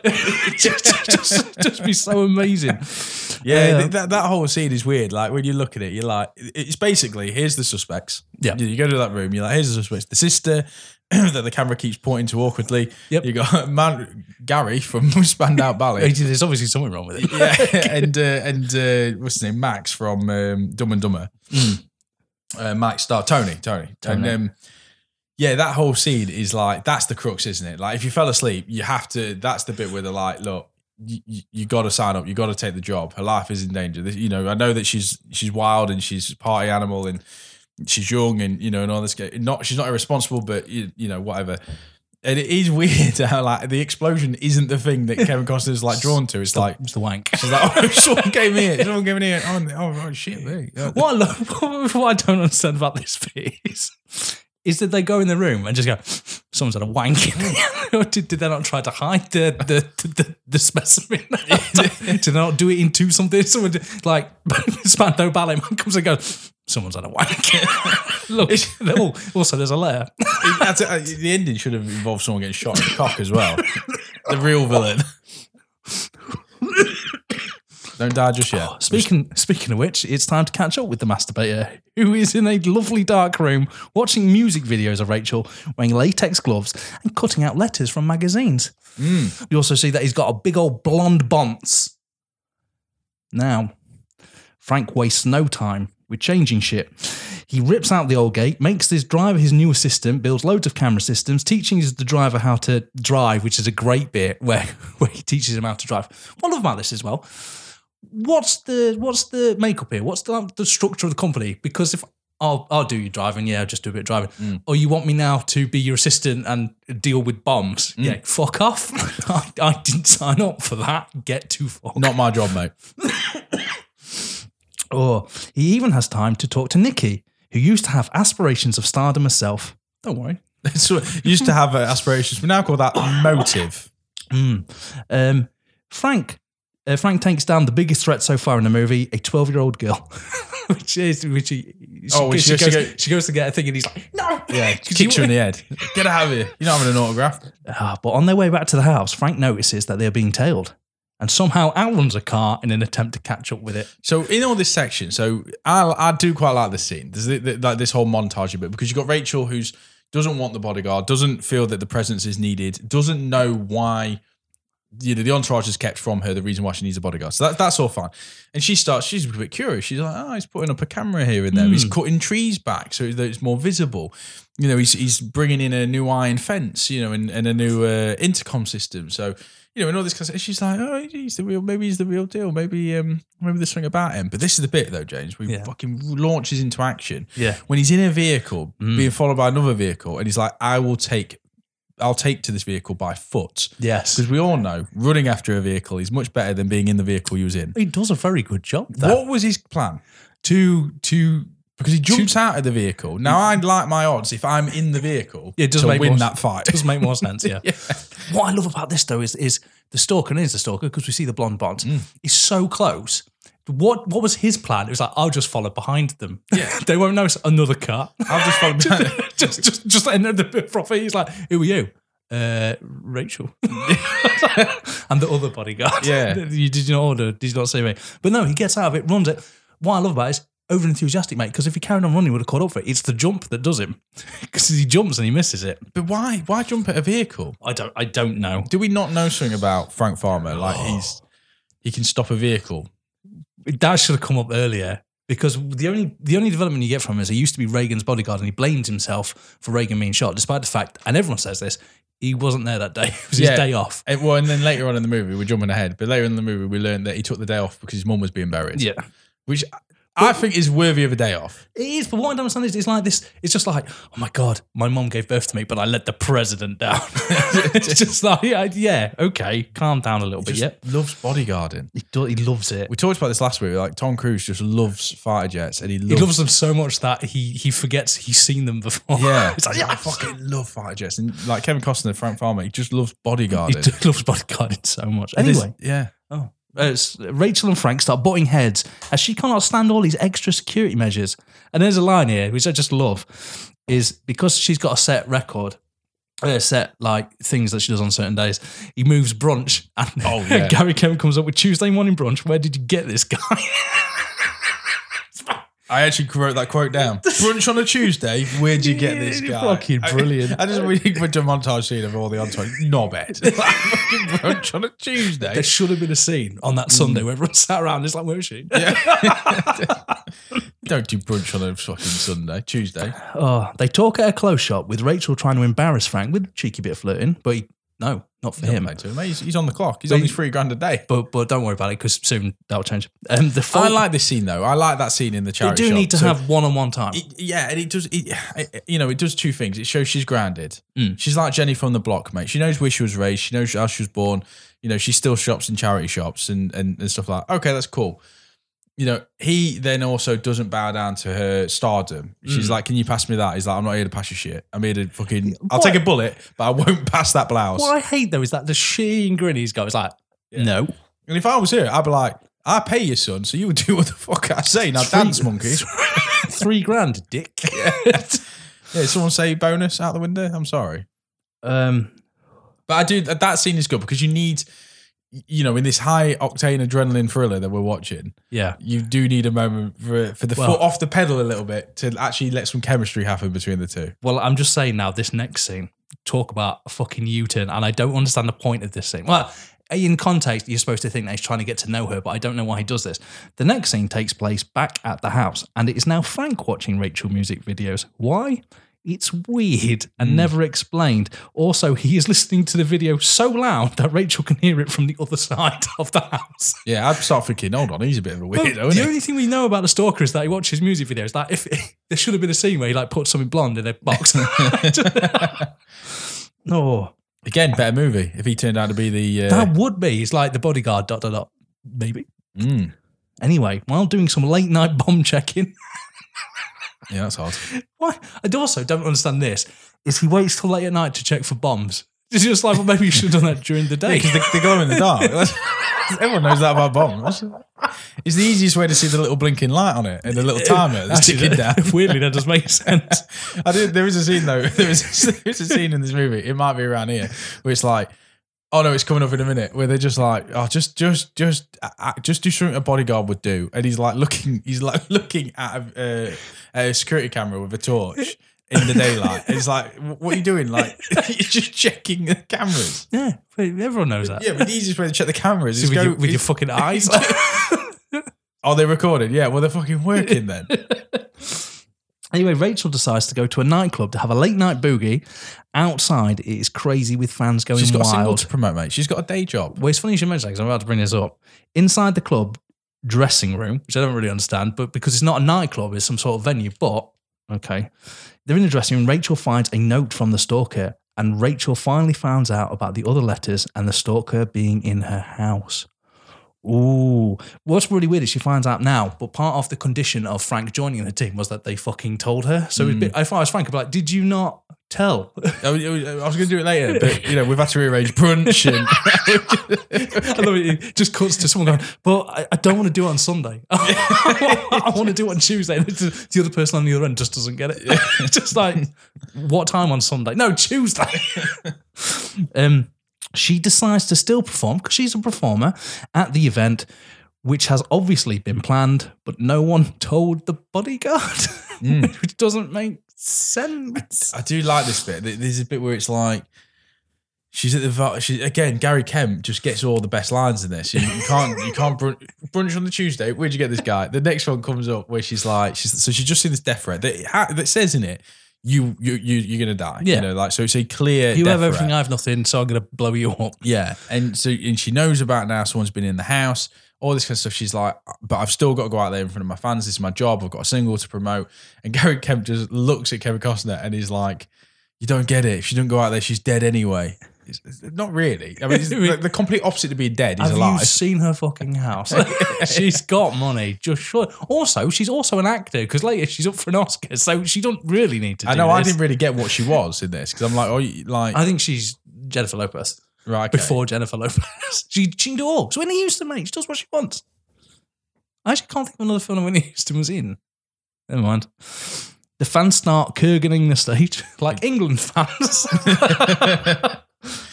just, just, just be so amazing. Yeah, uh, that, that whole scene is weird. Like, when you look at it, you're like, it's basically, here's the suspects. Yeah. You go to that room, you're like, here's the suspects. The sister that the camera keeps pointing to awkwardly. Yep. You got man, Gary from Spandau Ballet. There's obviously something wrong with it. Yeah, and, uh, and uh, what's his name? Max from um, Dumb and Dumber. Mm. Uh, Mike Starr, Tony, Tony, Tony. And, um, yeah, that whole scene is like, that's the crux, isn't it? Like, if you fell asleep, you have to, that's the bit where they're like, look, you, you, you got to sign up, you got to take the job. Her life is in danger. This, you know, I know that she's, she's wild and she's a party animal and she's young and, you know, and all this, not, she's not irresponsible, but you, you know, whatever. And it is weird how, like, the explosion isn't the thing that Kevin Costner is, like, drawn to. It's the, like... It's the wank. She's like, oh, someone came here. Someone came in here. Oh, oh shit, mate. Oh. What, I love, what I don't understand about this piece is that they go in the room and just go, someone's had a wank. did, did they not try to hide the the, the, the specimen? Did they not do it into something? Someone did, like Spandau Ballet Man comes and goes, someone's had a wank. Look, oh, also there's a lair. That's, uh, the ending should have involved someone getting shot in the cock as well. The real villain. Don't die just yet. Oh, speaking just... speaking of which, it's time to catch up with the masturbator, who is in a lovely dark room watching music videos of Rachel wearing latex gloves and cutting out letters from magazines. Mm. We also see that he's got a big old blonde bonce. Now, Frank wastes no time with changing shit. He rips out the old gate, makes this driver his new assistant, builds loads of camera systems, teaching the driver how to drive, which is a great bit where, where he teaches him how to drive. What I love about this as well, What's the what's the makeup here? What's the, the structure of the company? Because if I'll, I'll do your driving, yeah, I'll just do a bit of driving. Mm. Or you want me now to be your assistant and deal with bombs? Mm. Yeah, fuck off. I, I didn't sign up for that. Get to fuck. Not my job, mate. Oh, he even has time to talk to Nikki, who used to have aspirations of stardom herself. Don't worry. Used to have uh, aspirations. We now call that motive. Mm. Um, Frank. Uh, Frank takes down the biggest threat so far in the movie, a twelve-year-old girl, which is which he, she, oh, she, she, goes, she, goes, she goes to get a thing and he's like, no, yeah, kicks her in the head, get out of here, you're not having an autograph. Uh, but on their way back to the house, Frank notices that they are being tailed, and somehow outlines a car in an attempt to catch up with it. So in all this section, so I I do quite like this scene, this, this, like this whole montage a bit, because you've got Rachel who's doesn't want the bodyguard, doesn't feel that the presence is needed, doesn't know why. You know, the entourage is kept from her, the reason why she needs a bodyguard. So that, that's all fine. And she starts, she's a bit curious. She's like, oh, he's putting up a camera here and there. Mm. He's cutting trees back so that it's more visible. You know, he's he's bringing in a new iron fence, you know, and, and a new uh, intercom system. So, you know, and all this kind of stuff. And she's like, oh, he's the real, maybe he's the real deal. Maybe um, maybe there's something about him. But this is the bit though, James, where he yeah. fucking launches into action. Yeah. When he's in a vehicle, mm. being followed by another vehicle, and he's like, I will take I'll take to this vehicle by foot. Yes. Because we all know running after a vehicle is much better than being in the vehicle he was in. He does a very good job there. What was his plan? To, to, because he jumps to, out of the vehicle. Now I'd like my odds if I'm in the vehicle yeah, it does to make win more, that fight. It does make more sense, yeah. yeah. What I love about this though is, is the stalker, and it is the stalker because we see the blonde bonds, mm. is so close. What what was his plan? It was like, I'll just follow behind them. Yeah. They won't notice another car. I'll just follow behind them. just, just, just letting them the profit. He's like, who are you? Uh, Rachel. And the other bodyguard. Yeah. You did not order. Did you not see me? But no, he gets out of it, runs it. What I love about it is over-enthusiastic, mate, because if he carried on running, he would have caught up for it. It's the jump that does him because he jumps and he misses it. But why? Why jump at a vehicle? I don't I don't know. Do we not know something about Frank Farmer? Like oh. he's he can stop a vehicle. That should have come up earlier because the only the only development you get from him is he used to be Reagan's bodyguard and he blames himself for Reagan being shot, despite the fact, and everyone says this, he wasn't there that day. It was yeah. his day off. And, well, and then later on in the movie, we're jumping ahead, but later in the movie, we learned that he took the day off because his mum was being buried. Yeah. Which but, I think is worthy of a day off. It is, but what I don't understand is it's like this, it's just like, oh my God, my mum gave birth to me, but I let the president down. It's just like, yeah, yeah, okay, calm down a little he bit. Just yeah. loves bodyguarding. He, do, he loves it. We talked about this last week, like Tom Cruise just loves fighter jets and he loves, he loves them so much that he he forgets he's seen them before. Yeah. It's like, yeah, I fucking love fighter jets. And like Kevin Costner, Frank Farmer, he just loves bodyguarding. He loves bodyguarding so much. Anyway. This, yeah. Oh. Uh, Rachel and Frank start butting heads as she cannot stand all these extra security measures. And there's a line here, which I just love, is because she's got a set record, a set like things that she does on certain days, he moves brunch and oh, yeah. Gary Kemp comes up with Tuesday morning brunch. Where did you get this guy? I actually wrote that quote down. Brunch on a Tuesday. Where'd you get this guy? Fucking brilliant. I, I just really put a montage scene of all the entourage. Knobhead. Fucking brunch on a Tuesday. There should have been a scene on that Sunday mm. where everyone sat around and it's like, where is she? Yeah. Don't do brunch on a fucking Sunday. Tuesday. Oh, they talk at a clothes shop with Rachel trying to embarrass Frank with a cheeky bit of flirting, but he, no, not for not him. Mate, too, mate. He's, he's on the clock. He's but on his three grand a day. But but don't worry about it because soon that'll change. Um, the I like this scene though. I like that scene in the charity shop. They do shop. need to so have one-on-one time. It, yeah, and it does. It, it, you know, it does two things. It shows she's grounded. Mm. She's like Jenny from the Block, mate. She knows where she was raised. She knows how she was born. You know, she still shops in charity shops and and, and stuff like that. Okay, that's cool. you know, he then also doesn't bow down to her stardom. She's mm. like, can you pass me that? He's like, I'm not here to pass you shit. I'm here to fucking, what? I'll take a bullet, but I won't pass that blouse. What I hate though is that the sheen grin he's got. It's like, yeah. no. And if I was here, I'd be like, I pay your son, so you would do what the fuck I say. Now three, dance, monkey. Three grand, dick. Yeah. yeah, did someone say bonus out the window? I'm sorry. Um, But I do, that scene is good because you need, you know, in this high octane adrenaline thriller that we're watching, yeah, you do need a moment for, for the well, foot off the pedal a little bit to actually let some chemistry happen between the two. Well, I'm just saying now, this next scene, talk about a fucking U-turn, and I don't understand the point of this scene. Well, in context, you're supposed to think that he's trying to get to know her, but I don't know why he does this. The next scene takes place back at the house, and it is now Frank watching Rachel music videos. Why? It's weird and mm. never explained. Also, he is listening to the video so loud that Rachel can hear it from the other side of the house. Yeah, I'd start thinking, hold on, he's a bit of a weirdo, isn't he? The only thing we know about the stalker is that he watches music videos. Like, if it, there should have been a scene where he like put something blonde in their box. No. Again, better movie if he turned out to be the... Uh... That would be. It's like The Bodyguard, dot, dot, dot, maybe. Mm. Anyway, while doing some late night bomb checking... yeah, that's hard. Why? I also don't understand this. Is he waits till late at night to check for bombs? It's just like, well, maybe you should have done that during the day. Because yeah, they, they go in the dark. Everyone knows that about bombs. It's the easiest way to see the little blinking light on it and the little timer that's ticking down. Weirdly, that does make sense. I do, there is a scene, though. There is, there is a scene in this movie. It might be around here where it's like, oh no, it's coming up in a minute, where they're just like, oh, just, just, just, uh, just do something a bodyguard would do. And he's like looking, he's like looking at a, uh, a security camera with a torch in the daylight. And it's like, what are you doing? Like, you're just checking the cameras. Yeah, everyone knows that. Yeah, but the easiest way to check the cameras so is with, go, your, with your fucking eyes. Oh, they're recorded. Yeah, well, they're fucking working then. Anyway, Rachel decides to go to a nightclub to have a late night boogie. Outside, it is crazy with fans going wild. She's got wild. a single to promote, mate. She's got a day job. Well, it's funny you should mention that because I'm about to bring this up. Inside the club dressing room, which I don't really understand, but because it's not a nightclub, it's some sort of venue, but okay. They're in the dressing room. Rachel finds a note from the stalker, and Rachel finally finds out about the other letters and the stalker being in her house. Ooh. What's really weird is she finds out now, but part of the condition of Frank joining the team was that they fucking told her. So mm. bit, if I was Frank, I'd be like, did you not tell? I was, was going to do it later, but, you know, we've had to rearrange brunch. And I love it. It just cuts to someone going, but I, I don't want to do it on Sunday. I want to do it on Tuesday. And the other person on the other end just doesn't get it. Just like, what time on Sunday? No, Tuesday. um. She decides to still perform, because she's a performer, at the event, which has obviously been planned, but no one told the bodyguard, mm. which doesn't make sense. I do like this bit. There's a bit where it's like, she's at the, she, again, Gary Kemp just gets all the best lines in this. You, you can't, you can't brunch, brunch on the Tuesday. Where'd you get this guy? The next one comes up where she's like, she's, so she's just seen this death threat that, that says in it, You you you you're gonna die. Yeah. You know, like so it's a clear. You have everything, I have nothing, so I'm gonna blow you up. Yeah. And so and she knows about now someone's been in the house, all this kind of stuff. She's like, but I've still got to go out there in front of my fans, this is my job, I've got a single to promote. And Gary Kemp just looks at Kevin Costner and he's like, you don't get it. If she doesn't go out there, she's dead anyway. It's, it's not really. I mean, it's the, the complete opposite to being dead is alive. Have you seen her fucking house? She's got money. Just sure. Also, she's also an actor because later she's up for an Oscar, so she don't really need to do I know, this. I didn't really get what she was in this because I'm like, oh, you, like... I think she's Jennifer Lopez. Right, okay. Before Jennifer Lopez. she, she can do all. So Whitney Houston, mate, she does what she wants. I actually can't think of another film Whitney Houston was in. Never mind. The fans start kurganing the stage like England fans.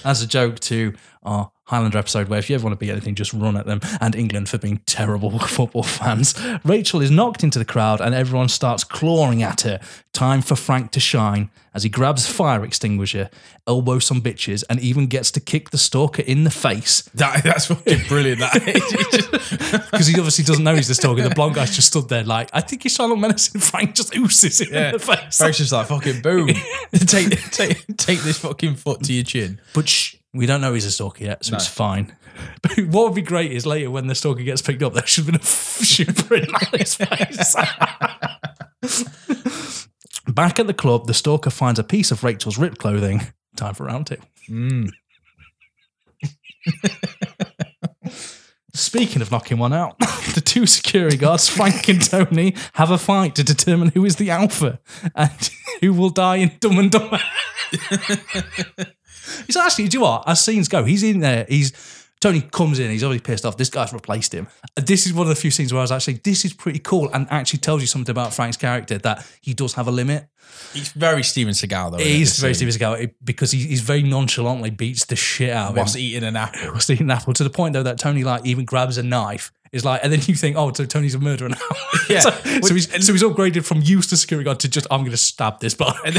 As a joke to our Highlander episode where if you ever want to be anything, just run at them and England for being terrible football fans. Rachel is knocked into the crowd and everyone starts clawing at her. Time for Frank to shine as he grabs a fire extinguisher, elbows some bitches and even gets to kick the stalker in the face. That, that's fucking brilliant. Because he obviously doesn't know he's the stalker. The blonde guy's just stood there like, I think he's trying to menace and Frank just oozes him yeah. in the face. Frank's just like, fucking boom. take, take, take this fucking foot to your chin. But shh. We don't know he's a stalker yet, so no. It's fine. But what would be great is later when the stalker gets picked up, there should have been a shoe print on his face. Back at the club, the stalker finds a piece of Rachel's ripped clothing. Time for round two. Mm. Speaking of knocking one out, the two security guards, Frank and Tony, have a fight to determine who is the alpha and who will die in Dumb and Dumber. He's actually, do you know what? As scenes go, he's in there. He's Tony comes in. He's already pissed off. This guy's replaced him. This is one of the few scenes where I was actually, this is pretty cool, and actually tells you something about Frank's character, that he does have a limit. He's very Steven Seagal, though. He's very Steven Seagal, because he, he's very nonchalantly beats the shit out of him. Whilst eating an apple. Whilst eating an apple. To the point, though, that Tony like even grabs a knife. Is like, and then you think, oh, so Tony's a murderer now. Yeah. so, so he's so he's upgraded from used to security guard to just, I'm going to stab this bar. And,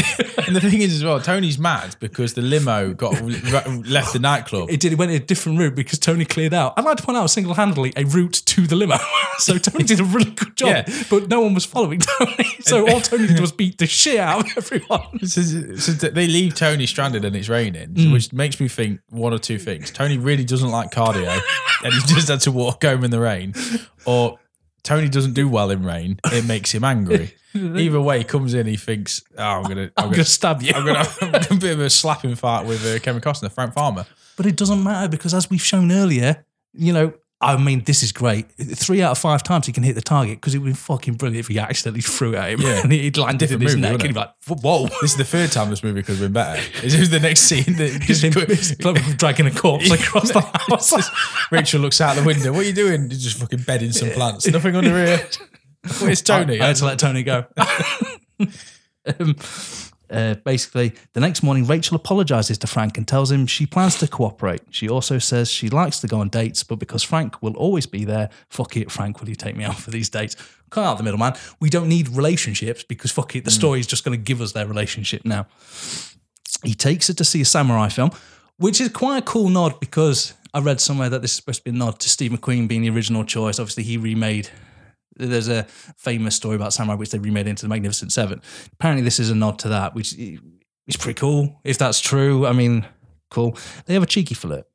and the thing is as well, Tony's mad because the limo got left the nightclub. It did. It went a different route because Tony cleared out. I'd like to point out single-handedly a route to the limo. So Tony did a really good job, yeah. But no one was following Tony. So all Tony did was beat the shit out of everyone. So, so they leave Tony stranded and it's raining, mm. which makes me think one or two things. Tony really doesn't like cardio and he just had to walk home in the rain. Or Tony doesn't do well in rain, it makes him angry. Either way, he comes in, he thinks, oh, I'm gonna I'm, I'm gonna, gonna stab you. I'm gonna have a bit of a slapping fight with uh, Kevin Costner, Frank Farmer. But it doesn't matter because, as we've shown earlier, you know, I mean, this is great. Three out of five times he can hit the target, because it would be fucking brilliant if he accidentally threw at him, yeah. and he'd landed in his movie, neck and he'd be like, whoa. This is the third time this movie could have been better. This is the next scene. That just him dragging a corpse across the house. Just, Rachel looks out the window. What are you doing? You're just fucking bedding some plants. Nothing under here. Where's Tony? I, I had to let Tony go. um, Uh, basically, the next morning, Rachel apologises to Frank and tells him she plans to cooperate. She also says she likes to go on dates, but because Frank will always be there, fuck it, Frank, will you take me out for these dates? Cut out the middleman. We don't need relationships because fuck it, the mm. story's just going to give us their relationship now. He takes her to see a samurai film, which is quite a cool nod, because I read somewhere that this is supposed to be a nod to Steve McQueen being the original choice. Obviously, he remade... There's a famous story about samurai which they remade into The Magnificent Seven. Apparently this is a nod to that, which is pretty cool. If that's true, I mean, cool. They have a cheeky flirt.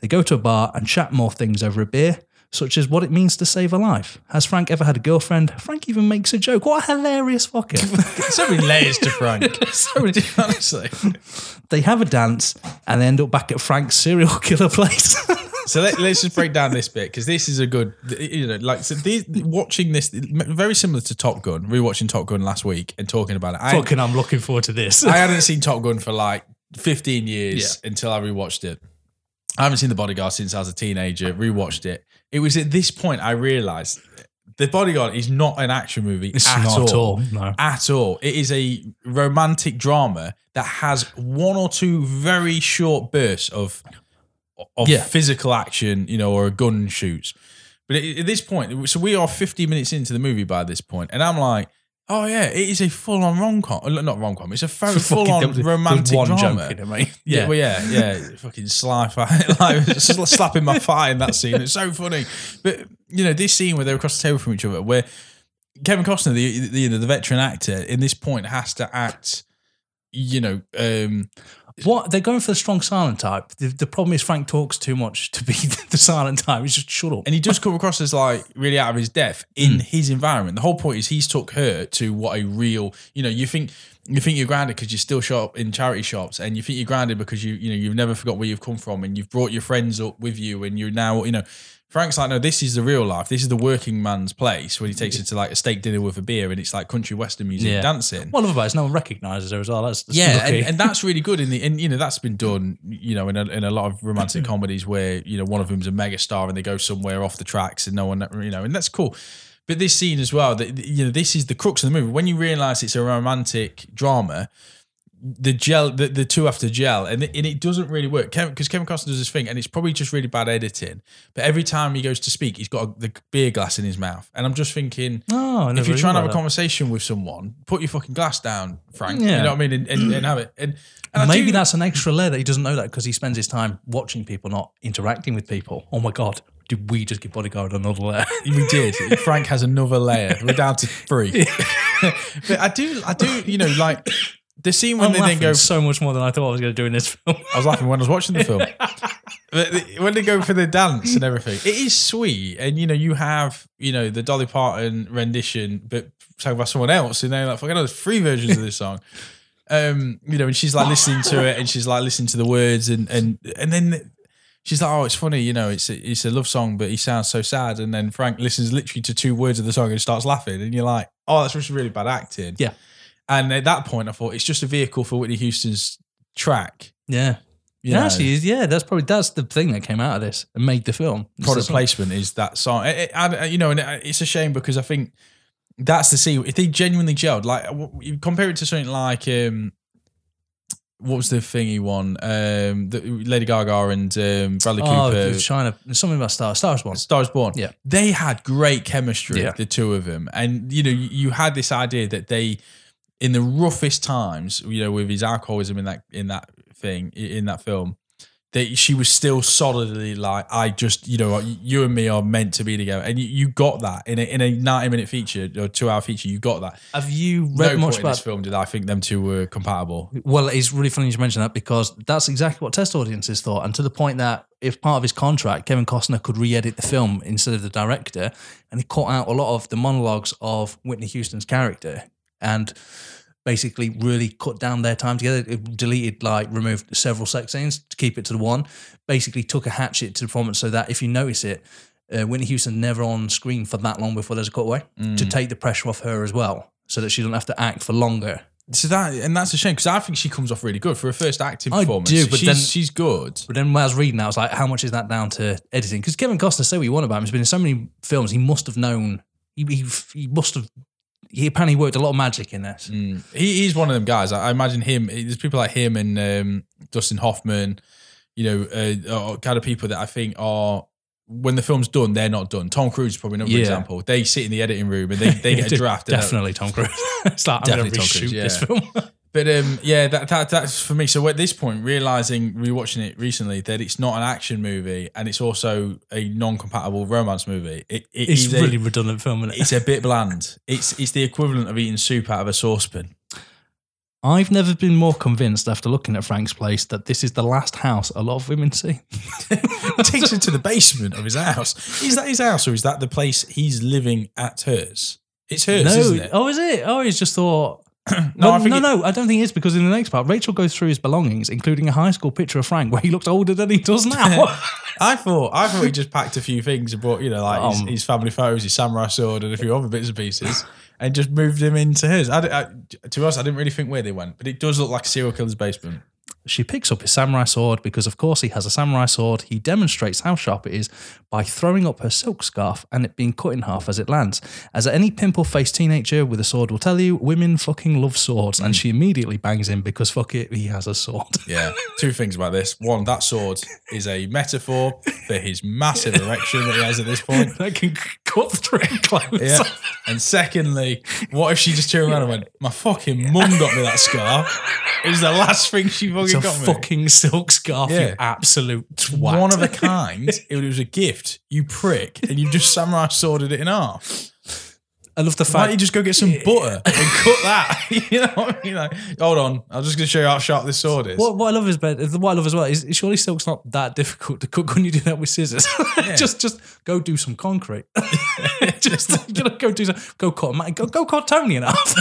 They go to a bar and chat more things over a beer, such as what it means to save a life. Has Frank ever had a girlfriend? Frank even makes a joke. What a hilarious fucker. So many layers to Frank. So many, honestly. They have a dance and they end up back at Frank's serial killer place. So let, let's just break down this bit, because this is a good, you know, like, so these, watching this, very similar to Top Gun, rewatching Top Gun last week and talking about it. I, Fucking, I'm looking forward to this. I hadn't seen Top Gun for like fifteen years yeah. until I rewatched it. I haven't seen The Bodyguard since I was a teenager, rewatched it. It was at this point I realised The Bodyguard is not an action movie it's at not all. At all, no. At all. It is a romantic drama that has one or two very short bursts of... of yeah. physical action, you know, or a gun shoots. But at this point, so we are fifty minutes into the movie by this point, and I'm like, oh yeah, it is a full-on rom-com. Not rom-com, it's a full-on romantic one drama. Joke in it, mate. Yeah, yeah, well, yeah, yeah. Fucking sly-fi, like, slapping my thigh in that scene. It's so funny. But, you know, this scene where they're across the table from each other, where Kevin Costner, the, the, the, the veteran actor, in this point has to act, you know... Um, What they're going for the strong silent type. The, the problem is Frank talks too much to be the, the silent type. He's just shut up, and he does come across as like really out of his depth in mm. his environment. The whole point is he's took her to what a real, you know, you think you think you're grounded because you still shop in charity shops, and you think you're grounded because you you know you've never forgot where you've come from, and you've brought your friends up with you, and you're now you know. Frank's like, no, this is the real life. This is the working man's place, when he takes her to like a steak dinner with a beer, and it's like country western music yeah. dancing. Well, otherwise no one recognises her as well. That's, that's yeah, and, and that's really good. In the and you know that's been done, you know, in a, in a lot of romantic comedies where you know one of them's a megastar and they go somewhere off the tracks and no one, you know, and that's cool. But this scene as well, that you know, this is the crux of the movie. When you realise it's a romantic drama, the gel, the, the two have to gel, and it, and it doesn't really work because Kevin Costner does his thing, and it's probably just really bad editing. But every time he goes to speak, he's got a, the beer glass in his mouth, and I'm just thinking, oh, if you're trying to have that. a conversation with someone, put your fucking glass down, Frank. Yeah. You know what I mean, and, and, and have it. And, and maybe do, that's an extra layer that he doesn't know that because he spends his time watching people, not interacting with people. Oh my god. Did we just give Bodyguard another layer? We did. Frank has another layer. We're down to three. But I do, I do, you know, like the scene when I'm they then go so much more than I thought I was going to do in this film. I was laughing when I was watching the film. When they go for the dance and everything, it is sweet. And you know, you have you know the Dolly Parton rendition, but sung by someone else. And they're like, fucking, there's three versions of this song. Um, you know, and she's like listening to it, and she's like listening to the words, and and and then. she's like, oh, it's funny, you know, it's a, it's a love song, but he sounds so sad. And then Frank listens literally to two words of the song and starts laughing. And you're like, oh, that's just really bad acting. Yeah. And at that point, I thought, it's just a vehicle for Whitney Houston's track. Yeah. You know? Actually, yeah, that's probably, that's the thing that came out of this and made the film. It's product the placement is that song. It, it, I, you know, and it, it's a shame because I think that's the scene. If they genuinely gelled, like, you compare it to something like, um, what was the thing he won? Um, the, Lady Gaga and um, Bradley oh, Cooper. Oh, China. Something about Star, Star is Born. Star is Born. Yeah. They had great chemistry, yeah. the two of them. And, you know, you, you had this idea that they, in the roughest times, you know, with his alcoholism in that in that thing, in that film, that she was still solidly like, I just, you know, you and me are meant to be together. And you, you got that in a, in a ninety minute feature or two hour feature, you got that. Have you read no much about in this film? Did I think them two were compatible? Well, it's really funny you mention that because that's exactly what test audiences thought. And to the point that if part of his contract, Kevin Costner could re-edit the film instead of the director. And he cut out a lot of the monologues of Whitney Houston's character and basically really cut down their time together. It deleted, like, removed several sex scenes to keep it to the one. Basically took a hatchet to the performance so that if you notice it, uh, Whitney Houston never on screen for that long before there's a cutaway mm. to take the pressure off her as well so that she doesn't have to act for longer. So that, and that's a shame because I think she comes off really good for her first acting I performance. I do, but she's, then she's good. But then when I was reading that, I was like, how much is that down to editing? Because Kevin Costner, say what you want about him, he's been in so many films, he must have known, he, he, he must have He apparently worked a lot of magic in this. Mm. He, he's one of them guys. I, I imagine him. There's people like him and um, Dustin Hoffman, you know, uh, kind of people that I think are, when the film's done, they're not done. Tom Cruise is probably another yeah. example. They sit in the editing room and they, they get a draft. Definitely Tom Cruise. It's like, I'm going to reshoot yeah. this film. But um, yeah, that, that that's for me. So at this point, realising, rewatching it recently, that it's not an action movie and it's also a non-compatible romance movie. It, it, it's, it's really a redundant film, isn't it? It's a bit bland. It's it's the equivalent of eating soup out of a saucepan. I've never been more convinced after looking at Frank's place that this is the last house a lot of women see. Takes him to the basement of his house. Is that his house or is that the place he's living at hers? It's hers, no, isn't it? Oh, is it? Oh, he's just thought... No, well, no, it, no, I don't think it is because in the next part, Rachel goes through his belongings, including a high school picture of Frank where he looks older than he does now. I thought I thought he just packed a few things and brought, you know, like um, his, his family photos, his samurai sword and a few other bits and pieces and just moved him into his. I, I, to us, I didn't really think where they went, but it does look like a serial killer's basement. She picks up his samurai sword because, of course, he has a samurai sword. He demonstrates how sharp it is by throwing up her silk scarf and it being cut in half as it lands. As any pimple-faced teenager with a sword will tell you, women fucking love swords. And she immediately bangs him because, fuck it, he has a sword. Yeah, two things about this. One, that sword is a metaphor for his massive erection that he has at this point. That can cut through clothes. Yeah. And secondly, what if she just turned around and went, my fucking mum got me that scarf. It was the last thing she fucking got me. It's a fucking silk scarf, yeah. You absolute twat. One of a kind. It was a gift, you prick, and you just samurai sworded it in half. I love the fact... Why don't you just go get some yeah. butter and cut that? You know what I mean? Like, hold on, I'm just going to show you how sharp this sword is. What, what I love is, what I love as well is surely silk's not that difficult to cut. Couldn't you do that with scissors? Yeah. just just go do some concrete. just you know, go do some... Go cut a... Go, go cut Tony in half.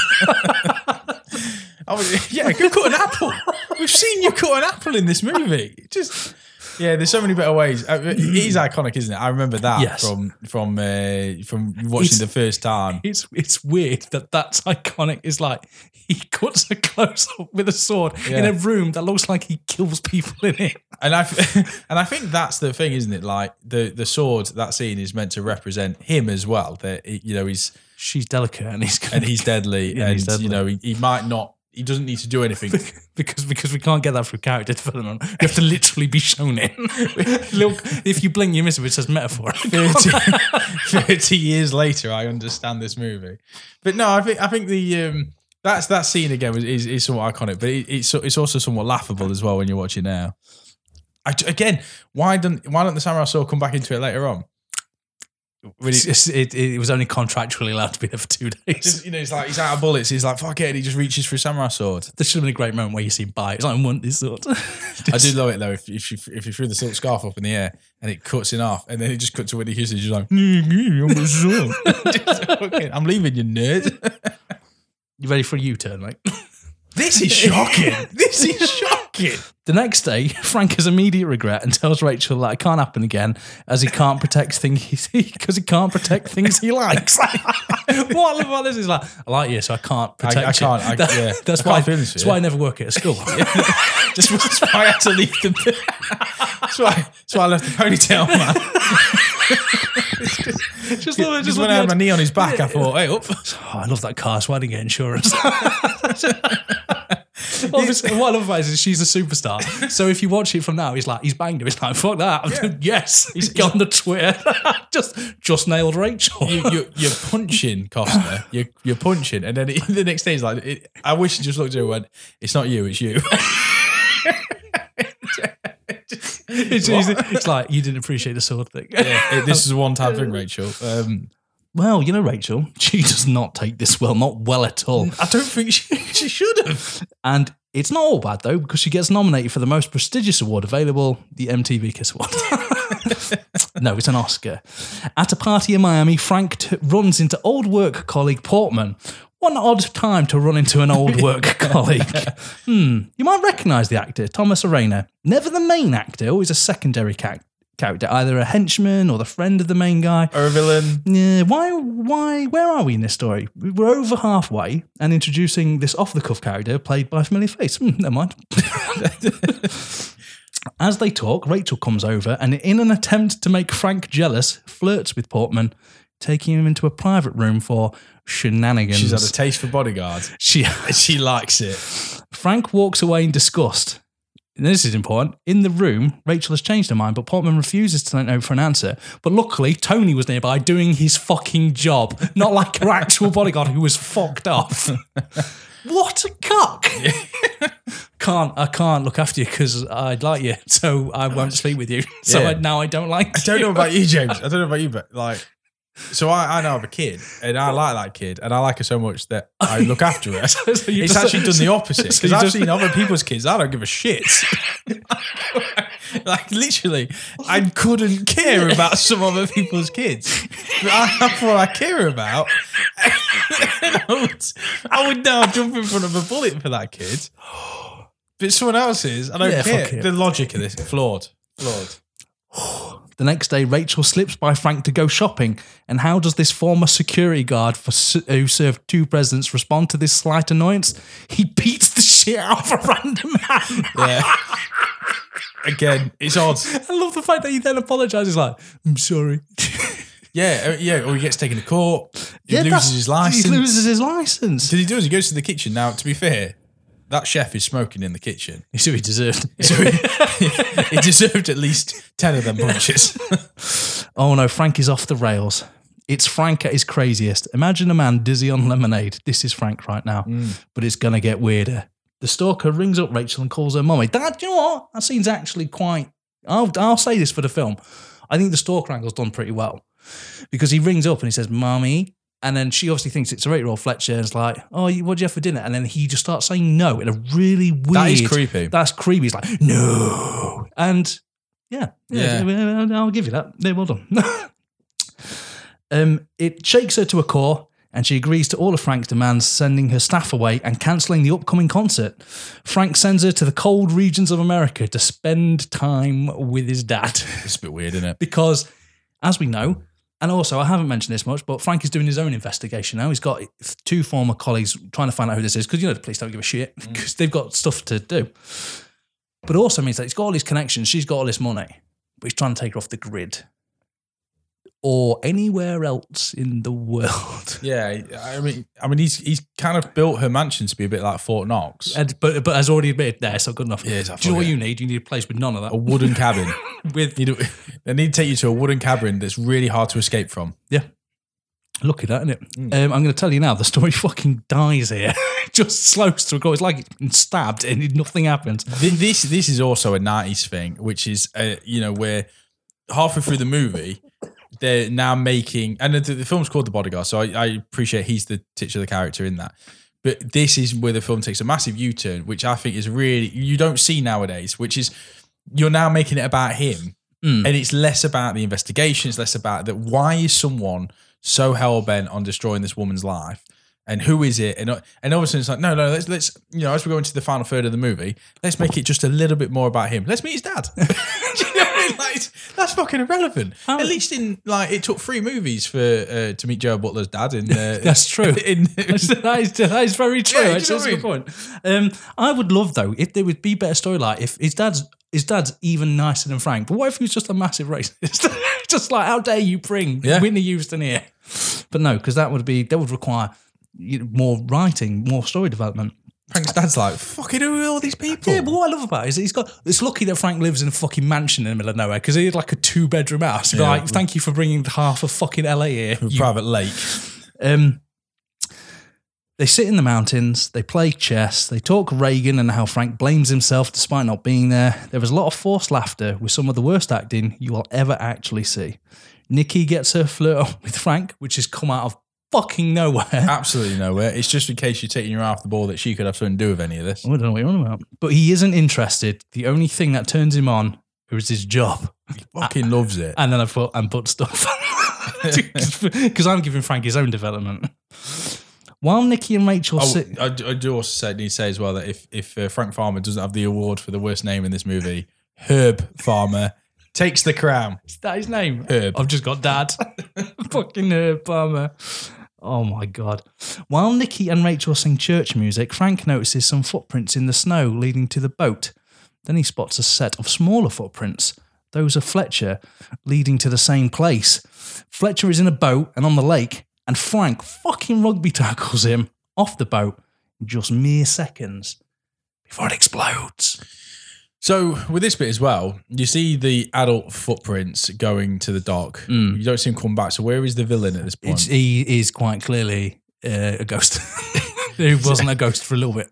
I was, yeah, go cut an apple. We've seen you cut an apple in this movie. Just yeah, there's so many better ways. It is iconic, isn't it? I remember that yes. from from uh, from watching it's, the first time. It's it's weird that that's iconic. It's like he cuts a close up with a sword yeah. in a room that looks like he kills people in it. And I and I think that's the thing, isn't it? Like the the sword, that scene is meant to represent him as well. That you know he's she's delicate and he's and he's deadly, yeah, and he's deadly. You know he, he might not. He doesn't need to do anything. Because because we can't get that through character development. You have to literally be shown it. Look, if you blink, you miss it, it says metaphor. thirty, thirty years later, I understand this movie. But no, I think I think the um, that's that scene again is, is somewhat iconic, but it, it's it's also somewhat laughable as well when you're watching now. I, again, why don't why don't the samurai sword come back into it later on? Really, it, it, it was only contractually allowed to be there for two days. Just, you know, he's like he's out of bullets. He's like, fuck it, and he just reaches for a samurai sword. There should have been a great moment where you see him bite. He's like, I want this sword. I do love it though. If, if you if you threw the silk scarf up in the air and it cuts in half, and then it just cuts to Whitney Houston, she's like, I'm leaving you, nerd. You ready for a U-turn, mate? This is shocking. This is shocking. fuck it. The next day, Frank has immediate regret and tells Rachel that it can't happen again as he can't protect things because he, he can't protect things he likes. What I love about this is like, I like you, so I can't protect I, I you. I can't. I, that, yeah. That's, I why, can't I, that's why I never work at a school. Just that's why I had to leave the... that's, why, that's why I left the ponytail, man. Just, just, love it, just, just when I had my knee on his back, yeah, I thought, hey, up. Oh, I love that car, so I didn't get insurance. Obviously, what I love about it is she's a superstar. So if you watch it from now, he's like, he's banged him. It's like, fuck that. Yeah. Yes, he's gone to Twitter. just, just nailed Rachel. You, you, you're punching Costner. You're, you're punching, and then it, the next day is like, it, I wish you just looked at her and went, "It's not you, it's you." it's, it's like you didn't appreciate the sword thing. Yeah, it, this is a one-time thing, Rachel. Um, Well, you know, Rachel, she does not take this well, not well at all. I don't think she, she should have. And it's not all bad, though, because she gets nominated for the most prestigious award available, the M T V Kiss Award. No, it's an Oscar. At a party in Miami, Frank t- runs into old work colleague Portman. What an odd time to run into an old work colleague. Hmm. You might recognise the actor, Thomas Arena. Never the main actor, always a secondary character. Character, either a henchman or the friend of the main guy. Or a villain. Yeah, why, why, where are we in this story? We're over halfway and introducing this off-the-cuff character played by a familiar face. Hmm, never mind. As they talk, Rachel comes over and in an attempt to make Frank jealous, flirts with Portman, taking him into a private room for shenanigans. She's had a taste for bodyguards. She, she likes it. Frank walks away in disgust. This is important. In the room, Rachel has changed her mind, but Portman refuses to lean over for an answer. But luckily, Tony was nearby doing his fucking job, not like her actual bodyguard who was fucked off. What a cock! can't I can't look after you because I'd like you, so I won't sleep with you. So yeah. I, now I don't like. I don't you. know about you, James. I don't know about you, but like. So I, I now have a kid and I like that kid and I like her so much that I look after her. so it's just, actually done the opposite because so I've just, seen other people's kids. I don't give a shit. Like literally, I couldn't care about some other people's kids. But I have what I care about. And I, would, I would now jump in front of a bullet for that kid. But someone else's, I don't yeah, care. The logic of this, flawed, flawed. The next day, Rachel slips by Frank to go shopping. And how does this former security guard for, who served two presidents respond to this slight annoyance? He beats the shit out of a random man. Yeah. Again, it's odd. I love the fact that he then apologises like, I'm sorry. Yeah, yeah. Or he gets taken to court. He yeah, loses his licence. He loses his licence. Did he do is he goes to the kitchen. Now, to be fair, that chef is smoking in the kitchen. So he deserved. So he, he deserved at least ten of them punches. Oh no, Frank is off the rails. It's Frank at his craziest. Imagine a man dizzy on lemonade. This is Frank right now, mm. but it's going to get weirder. The stalker rings up Rachel and calls her mummy. Dad, you know what? That scene's actually quite... I'll, I'll say this for the film. I think the stalker angle's done pretty well because he rings up and he says, mummy... And then she obviously thinks it's a eight-year-old Fletcher and is like, oh, what do you have for dinner? And then he just starts saying no in a really weird... That is creepy. That's creepy. He's like, no. And yeah, yeah, yeah. I'll give you that. Yeah, well done. um, it shakes her to a core and she agrees to all of Frank's demands, sending her staff away and cancelling the upcoming concert. Frank sends her to the cold regions of America to spend time with his dad. It's a bit weird, isn't it? Because as we know... And also, I haven't mentioned this much, but Frank is doing his own investigation now. He's got two former colleagues trying to find out who this is because, you know, the police don't give a shit because mm. they've got stuff to do. But it also means that he's got all these connections. She's got all this money, but he's trying to take her off the grid or anywhere else in the world. Yeah, I mean, I mean, he's he's kind of built her mansion to be a bit like Fort Knox. And, but but has already admitted there, so good enough. Yeah, exactly. Do you know what you need? You need a place with none of that. A wooden cabin. With, you know, they need to take you to a wooden cabin that's really hard to escape from. Yeah. Lucky that, isn't it? Mm. Um, I'm going to tell you now, the story fucking dies here. Just slows to a go. It's like it's been stabbed and nothing happens. This, this is also a nineties thing, which is, uh, you know, where halfway through the movie... They're now making, and the, the film's called The Bodyguard, so I, I appreciate he's the titular character in that. But this is where the film takes a massive U-turn, which I think is really, you don't see nowadays, which is, you're now making it about him, mm. and it's less about the investigation, it's less about that. Why is someone so hell-bent on destroying this woman's life? and who is it? And and obviously it's like, no, no, let's, let's you know, as we go into the final third of the movie, let's make it just a little bit more about him. Let's meet his dad. Do you know what I mean? Like, that's fucking irrelevant. Oh. At least in, like, it took three movies for uh, to meet Joe Butler's dad. In uh, That's true. In, in, that, is, that is very true. Yeah, actually, that's a good point. Um, I would love, though, if there would be better storyline, if his dad's, His dad's even nicer than Frank. But what if he was just a massive racist? Just like, how dare you bring yeah. Whitney Houston here? But no, because that would be that would require you know, more writing, more story development. Frank's dad's like, fucking who are all these people? Yeah, but what I love about it is that he's got, it's lucky that Frank lives in a fucking mansion in the middle of nowhere, because he had like a two bedroom house. He'd be yeah, like, thank you for bringing half of fucking L A here. You, private lake. Um, They sit in the mountains, they play chess, they talk Reagan and how Frank blames himself despite not being there. There was a lot of forced laughter with some of the worst acting you will ever actually see. Nikki gets her flirt on with Frank, which has come out of fucking nowhere. Absolutely nowhere. It's just in case you're taking your eye off the ball that she could have something to do with any of this. I don't know what you're on about. But he isn't interested. The only thing that turns him on is his job. He fucking and, loves it. And then I put, and put stuff. Because I'm giving Frank his own development. While Nikki and Rachel sit... I, I do also say, need to say as well that if, if uh, Frank Farmer doesn't have the award for the worst name in this movie, Herb Farmer takes the crown. Is that his name? Herb. I've just got Dad. Fucking Herb Farmer. Oh my God. While Nikki and Rachel sing church music, Frank notices some footprints in the snow leading to the boat. Then he spots a set of smaller footprints. Those are Fletcher, leading to the same place. Fletcher is in a boat and on the lake, and Frank fucking rugby tackles him off the boat in just mere seconds before it explodes. So with this bit as well, you see the adult footprints going to the dock. Mm. You don't see him come back. So where is the villain at this point? It's, he is quite clearly uh, a ghost. He wasn't a ghost for a little bit.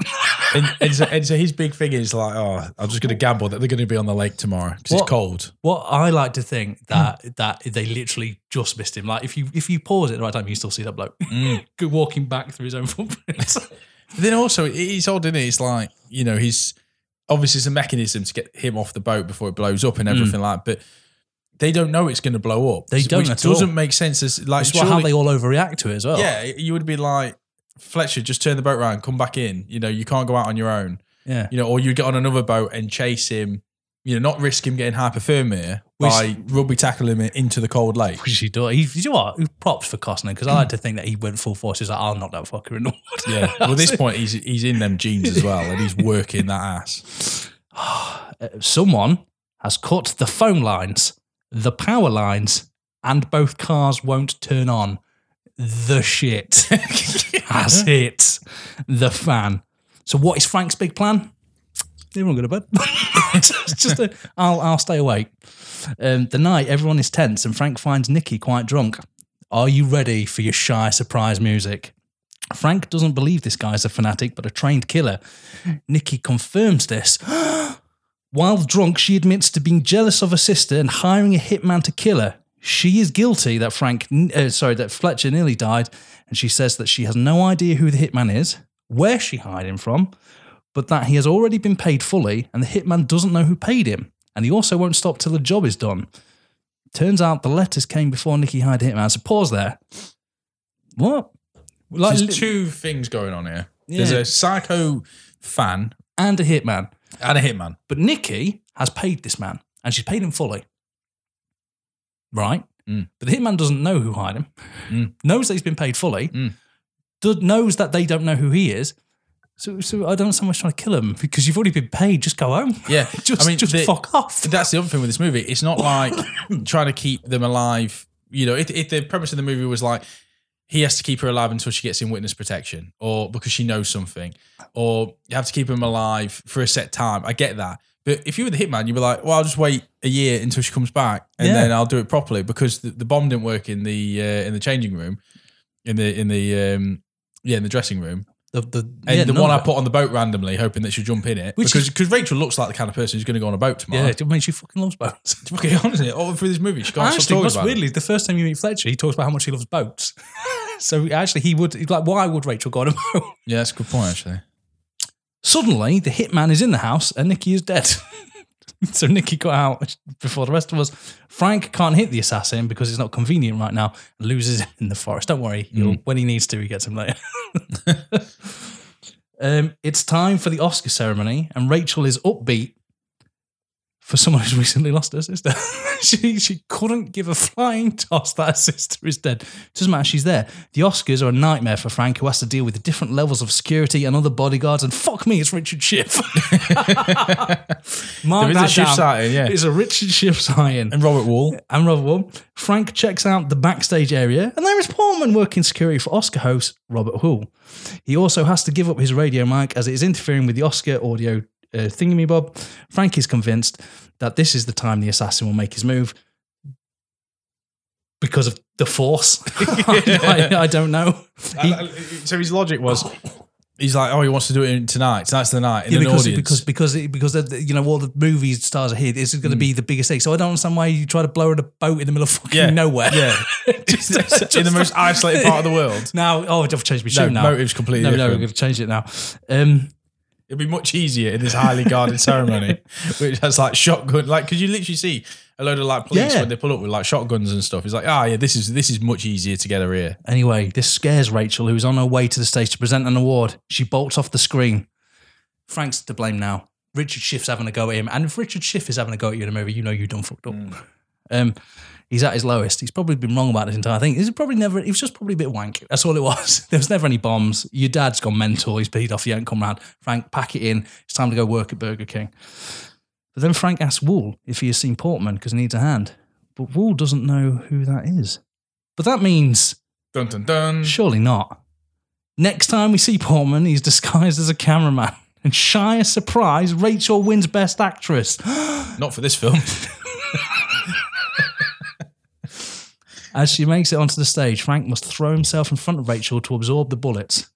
and, and, so, and so his big thing is like, oh, I'm just going to gamble that they're going to be on the lake tomorrow because it's cold. What I like to think that mm. that they literally just missed him. Like if you if you pause it at the right time, you still see that bloke mm. walking back through his own footprints. Then also, it's odd, isn't it? It's like, you know, he's obviously it's a mechanism to get him off the boat before it blows up and everything mm. like that. But they don't know it's going to blow up. They don't which at doesn't all. Make sense. As, like, surely, how they all overreact to it as well. Yeah, you would be like, Fletcher, just turn the boat around, come back in. You know, you can't go out on your own. Yeah. You know, or you get on another boat and chase him, you know, not risk him getting hypothermia which, by rugby tackling him into the cold lake. Which he does. He, you know what? He props for Costner, because I like to think that he went full force. He's like, I'll knock that fucker in the water. Yeah. Well, at this point, he's he's in them jeans as well, and he's working that ass. Someone has cut the phone lines, the power lines, and both cars won't turn on. The shit has hit the fan. So what is Frank's big plan? Everyone go to bed. just, just a, I'll, I'll stay awake. Um, the night, everyone is tense and Frank finds Nikki quite drunk. Are you ready for your shy surprise music? Frank doesn't believe this guy's a fanatic, but a trained killer. Nikki confirms this. While drunk, she admits to being jealous of her sister and hiring a hitman to kill her. She is guilty that Frank, uh, sorry, that Fletcher nearly died, and she says that she has no idea who the hitman is, where she hired him from, but that he has already been paid fully, and the hitman doesn't know who paid him, and he also won't stop till the job is done. Turns out the letters came before Nikki hired the hitman, so pause there. What? Like, There's li- two things going on here. Yeah. There's a psycho fan. And a hitman. And a hitman. But Nikki has paid this man, and she's paid him fully. Right? Mm. But the hitman doesn't know who hired him, mm. knows that he's been paid fully, mm. do- knows that they don't know who he is. So so I don't understand why he's trying to kill him, because you've already been paid, just go home. Yeah. just I mean, just the, fuck off. That's the other thing with this movie. It's not like trying to keep them alive. You know, if, if the premise of the movie was like, he has to keep her alive until she gets in witness protection, or because she knows something, or you have to keep him alive for a set time. I get that. But if you were the hitman, you'd be like, well, I'll just wait a year until she comes back and yeah. then I'll do it properly, because the, the bomb didn't work in the uh, in the changing room, in the in the um, yeah in the dressing room. The, the, and yeah, the one I put on the boat randomly, hoping that she'll jump in it. Which because because Rachel looks like the kind of person who's going to go on a boat tomorrow. Yeah, I mean, she fucking loves boats. It's fucking honestly, all through this movie, she can't actually, stop talking about weirdly, it. Actually, the first time you meet Fletcher, he talks about how much he loves boats. So actually, he would, like, why would Rachel go on a boat? Yeah, that's a good point, actually. Suddenly, the hitman is in the house and Nikki is dead. So Nikki got out before the rest of us. Frank can't hit the assassin because it's not convenient right now. Loses in the forest. Don't worry. Mm. When he needs to, he gets him later. um, it's time for the Oscar ceremony, and Rachel is upbeat for someone who's recently lost her sister. she she couldn't give a flying toss that her sister is dead. It doesn't matter, she's there. The Oscars are a nightmare for Frank, who has to deal with the different levels of security and other bodyguards, and fuck me, it's Richard Schiff. Mark there is a Schiff sighting, yeah. It's a Richard Schiff sighting. And Robert Wall. And Robert Wall. Frank checks out the backstage area, and there is Pullman working security for Oscar host Robert Hull. He also has to give up his radio mic as it is interfering with the Oscar audio Uh, thingy bob. Frank is convinced that this is the time the assassin will make his move because of the force. I, I, I don't know. He, I, I, so his logic was, he's like, oh, he wants to do it tonight. Tonight's the night in yeah, because, an audience. Because, because, because you know, all the movie stars are here. This is going to mm. be the biggest thing. So I don't understand why you try to blow in a boat in the middle of fucking yeah. nowhere. Yeah. just, just, in the most isolated part of the world. Now, oh, I've changed my tune no, now. Motive's completely no, different. No, no, I've changed it now. Um, It'd be much easier in this highly guarded ceremony, which has like shotgun, like because you literally see a load of like police yeah. when they pull up with like shotguns and stuff. It's like, ah, oh, yeah, this is this is much easier to get her here. Anyway, this scares Rachel, who's on her way to the stage to present an award. She bolts off the screen. Frank's to blame now. Richard Schiff's having a go at him, and if Richard Schiff is having a go at you in a movie, you know you done fucked up. Mm. Um, he's at his lowest. He's probably been wrong about this entire thing. He's probably never. He was just probably a bit wank. That's all it was. There was never any bombs. Your dad's gone mental. He's peed off. He ain't come round. Frank, pack it in. It's time to go work at Burger King. But then Frank asks Wool if he has seen Portman because he needs a hand. But Wool doesn't know who that is. But that means dun dun dun. Surely not. Next time we see Portman, he's disguised as a cameraman. And shy as surprise, Rachel wins Best Actress. Not for this film. As she makes it onto the stage, Frank must throw himself in front of Rachel to absorb the bullets,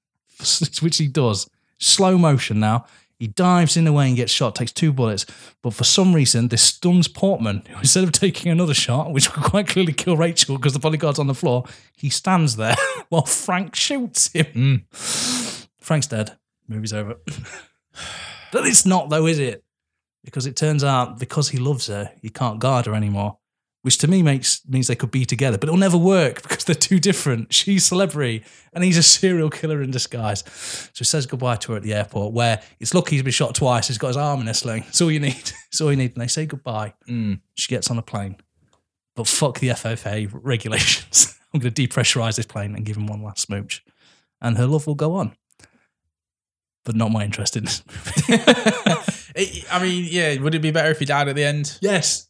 which he does. Slow motion now. He dives in away and gets shot, takes two bullets. But for some reason, this stuns Portman, who instead of taking another shot, which would quite clearly kill Rachel because the bodyguard's on the floor, he stands there while Frank shoots him. Mm. Frank's dead. Movie's over. But it's not, though, is it? Because it turns out, because he loves her, he can't guard her anymore. Which to me makes means they could be together, but it'll never work because they're too different. She's a celebrity and he's a serial killer in disguise. So he says goodbye to her at the airport where it's lucky he's been shot twice. He's got his arm in a sling. It's all you need. It's all you need. And they say goodbye. Mm. She gets on a plane. But fuck the F F A regulations. I'm going to depressurize this plane and give him one last smooch. And her love will go on. But not my interest in this movie. I mean, yeah, would it be better if he died at the end? Yes.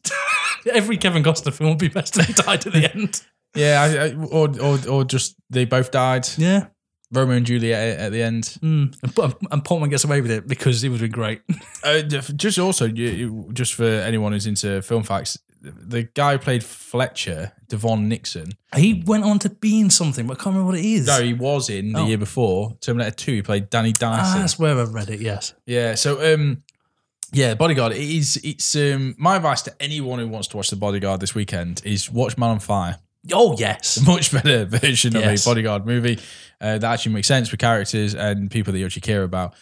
Every Kevin Costner film would be best if he died at the end. Yeah, I, I, or, or or just they both died. Yeah. Romeo and Juliet at the end. Mm. And, and Portman gets away with it because it would have been great. Uh, just also, just for anyone who's into film facts, the guy who played Fletcher, Devon Nixon. He went on to be in something, but I can't remember what it is. No, he was in the oh. year before, Terminator two, he played Danny Dyson. Ah, that's where I read it, yes. Yeah, so... um. Yeah, Bodyguard. It is, it's um, my advice to anyone who wants to watch The Bodyguard this weekend is watch Man on Fire. Oh, yes. A much better version yes. of a Bodyguard movie uh, that actually makes sense with characters and people that you actually care about.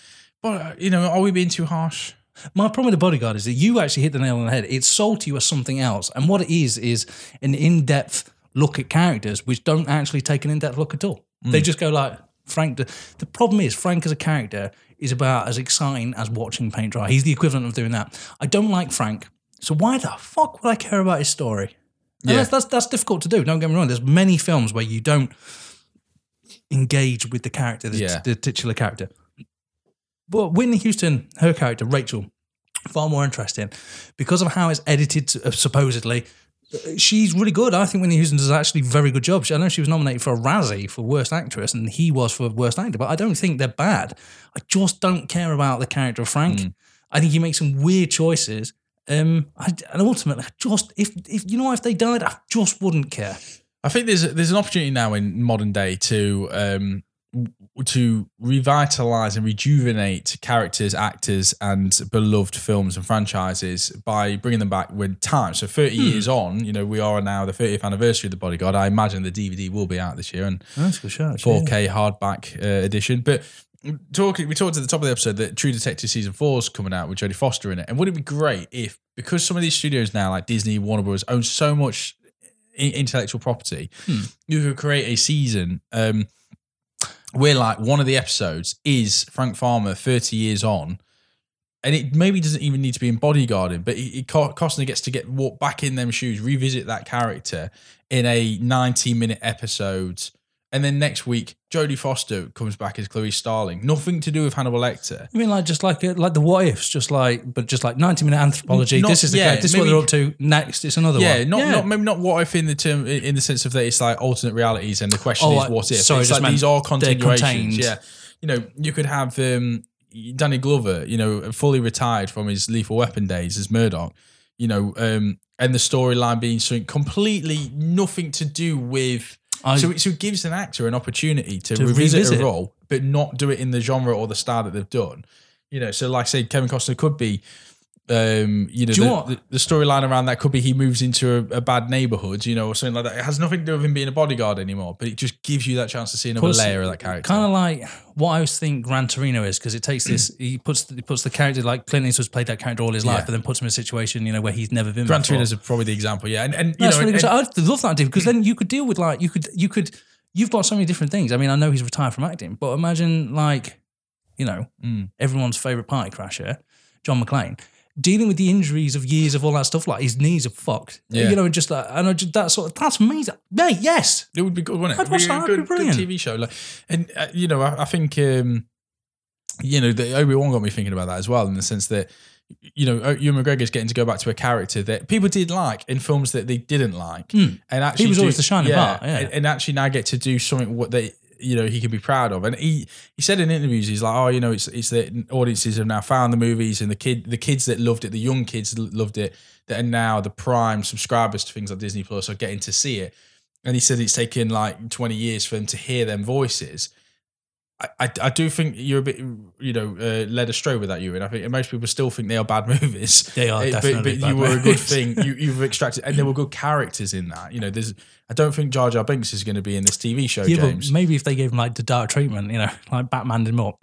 But, you know, are we being too harsh? My problem with The Bodyguard is that you actually hit the nail on the head. It's sold to you as something else. And what it is is an in-depth look at characters which don't actually take an in-depth look at all. Mm. They just go like... Frank, the problem is Frank as a character is about as exciting as watching paint dry. He's the equivalent of doing that. I don't like Frank, so why the fuck would I care about his story? Yeah. That's, that's that's difficult to do. Don't get me wrong. There's many films where you don't engage with the character, the, yeah. t- the titular character. But Whitney Houston, her character Rachel, far more interesting because of how it's edited. To, uh, supposedly. She's really good. I think Whitney Houston does actually a very good job. I know she was nominated for a Razzie for Worst Actress and he was for Worst Actor, but I don't think they're bad. I just don't care about the character of Frank. Mm. I think he makes some weird choices. Um, I, and ultimately, I just, if, if you know, if they died, I just wouldn't care. I think there's there's an opportunity now in modern day to um, to revitalise and rejuvenate characters, actors and beloved films and franchises by bringing them back with time. So thirty hmm. years on, you know, we are now the thirtieth anniversary of The Bodyguard. I imagine the D V D will be out this year and oh, that's a good shot, four K yeah. hardback uh, edition. But Talking, we talked at the top of the episode that True Detective season four is coming out with Jodie Foster in it, and wouldn't it be great if, because some of these studios now, like Disney, Warner Bros., own so much intellectual property, hmm. you could create a season um, where, like, one of the episodes is Frank Farmer thirty years on, and it maybe doesn't even need to be in bodyguarding, but it, it Costner gets to get walk back in them shoes, revisit that character in a ninety minute episode. And then next week, Jodie Foster comes back as Clarice Starling. Nothing to do with Hannibal Lecter. You mean like just like a, like the what ifs, just like but just like ninety minute anthropology. Not, this is the yeah, this maybe, is what they're up to next. It's another yeah, one. Not, yeah, not maybe not what if in the term in the sense of that it's like alternate realities and the question oh, is like, what if. Sorry, it's like these are continuations. Yeah, you know you could have um, Danny Glover, you know, fully retired from his Lethal Weapon days as Murdoch, you know, um, and the storyline being something completely nothing to do with. I, so, it, so it gives an actor an opportunity to, to revisit, revisit a role, but not do it in the genre or the style that they've done. You know, so like I say, Kevin Costner could be, um, you know, do the, the, the storyline around that could be he moves into a, a bad neighborhood, you know, or something like that. It has nothing to do with him being a bodyguard anymore, but it just gives you that chance to see another plus, layer of that character. Kind of like what I always think Gran Torino is, because it takes this, he puts the, he puts the character, like Clint Eastwood's played that character all his life, yeah. but then puts him in a situation, you know, where he's never been Gran before. Gran Torino's probably the example, yeah. And, and you That's know, really and, and, I'd love that, dude, because then you could deal with like, you could, you could, you've got so many different things. I mean, I know he's retired from acting, but imagine like, you know, mm. everyone's favorite party crasher, John McClane. Dealing with the injuries of years of all that stuff, like his knees are fucked. Yeah. You know, and just like, I know that sort of, that's amazing. Yeah, yes. It would be good, wouldn't it? I'd watch that. It'd be brilliant. Good T V show. Like, and, uh, you know, I, I think, um, you know, the Obi-Wan got me thinking about that as well, in the sense that, you know, Ewan McGregor's getting to go back to a character that people did like in films that they didn't like. Mm. And actually, he was do, always the shining part. Yeah, yeah. And, and actually now get to do something what they, you know, he can be proud of. And he, he said in interviews, he's like, oh, you know, it's it's that audiences have now found the movies and the kid the kids that loved it, the young kids loved it, that are now the prime subscribers to things like Disney Plus are getting to see it. And he said it's taken like twenty years for them to hear them voices. I, I, I do think you're a bit, you know, uh, led astray with that, Ewan. I think most people still think they are bad movies. They are, it, definitely But, but bad you movies. Were a good thing. You, you've extracted, and there were good characters in that. You know, there's, I don't think Jar Jar Binks is going to be in this T V show, yeah, James. But maybe if they gave him like the dark treatment, you know, like Batman'd him up.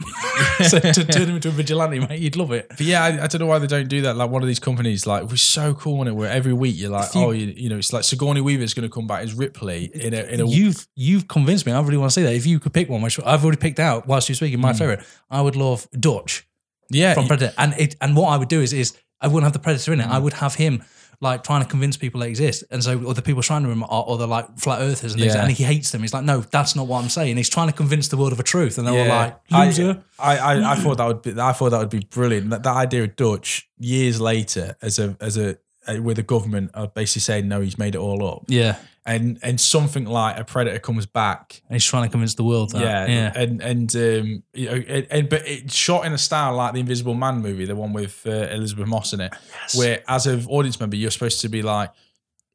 So to turn him into a vigilante, mate, you'd love it. But yeah, I, I don't know why they don't do that. Like one of these companies, like, it was so cool on it, where every week you're like, you, oh, you, you know, it's like Sigourney Weaver's going to come back as Ripley in a, in a. You've, you've convinced me. I really want to see that. If you could pick one, which I've already picked out. Out whilst you're speaking, my mm. favourite, I would love Dutch yeah, from Predator. And it, and what I would do is is I wouldn't have the Predator in it. Mm. I would have him like trying to convince people they exist. And so other people surrounding him are other like flat earthers and yeah. things. And he hates them. He's like, no, that's not what I'm saying. He's trying to convince the world of a truth. And they yeah. were like, loser. I, I, I thought that would be I thought that would be brilliant. That, that idea of Dutch years later as a as a with the government are basically saying, no, he's made it all up. Yeah. And and something like a Predator comes back. And he's trying to convince the world that. Yeah. yeah. And, and um, you know, and, and but it's shot in a style like the Invisible Man movie, the one with uh, Elizabeth Moss in it, yes. where as an audience member, you're supposed to be like,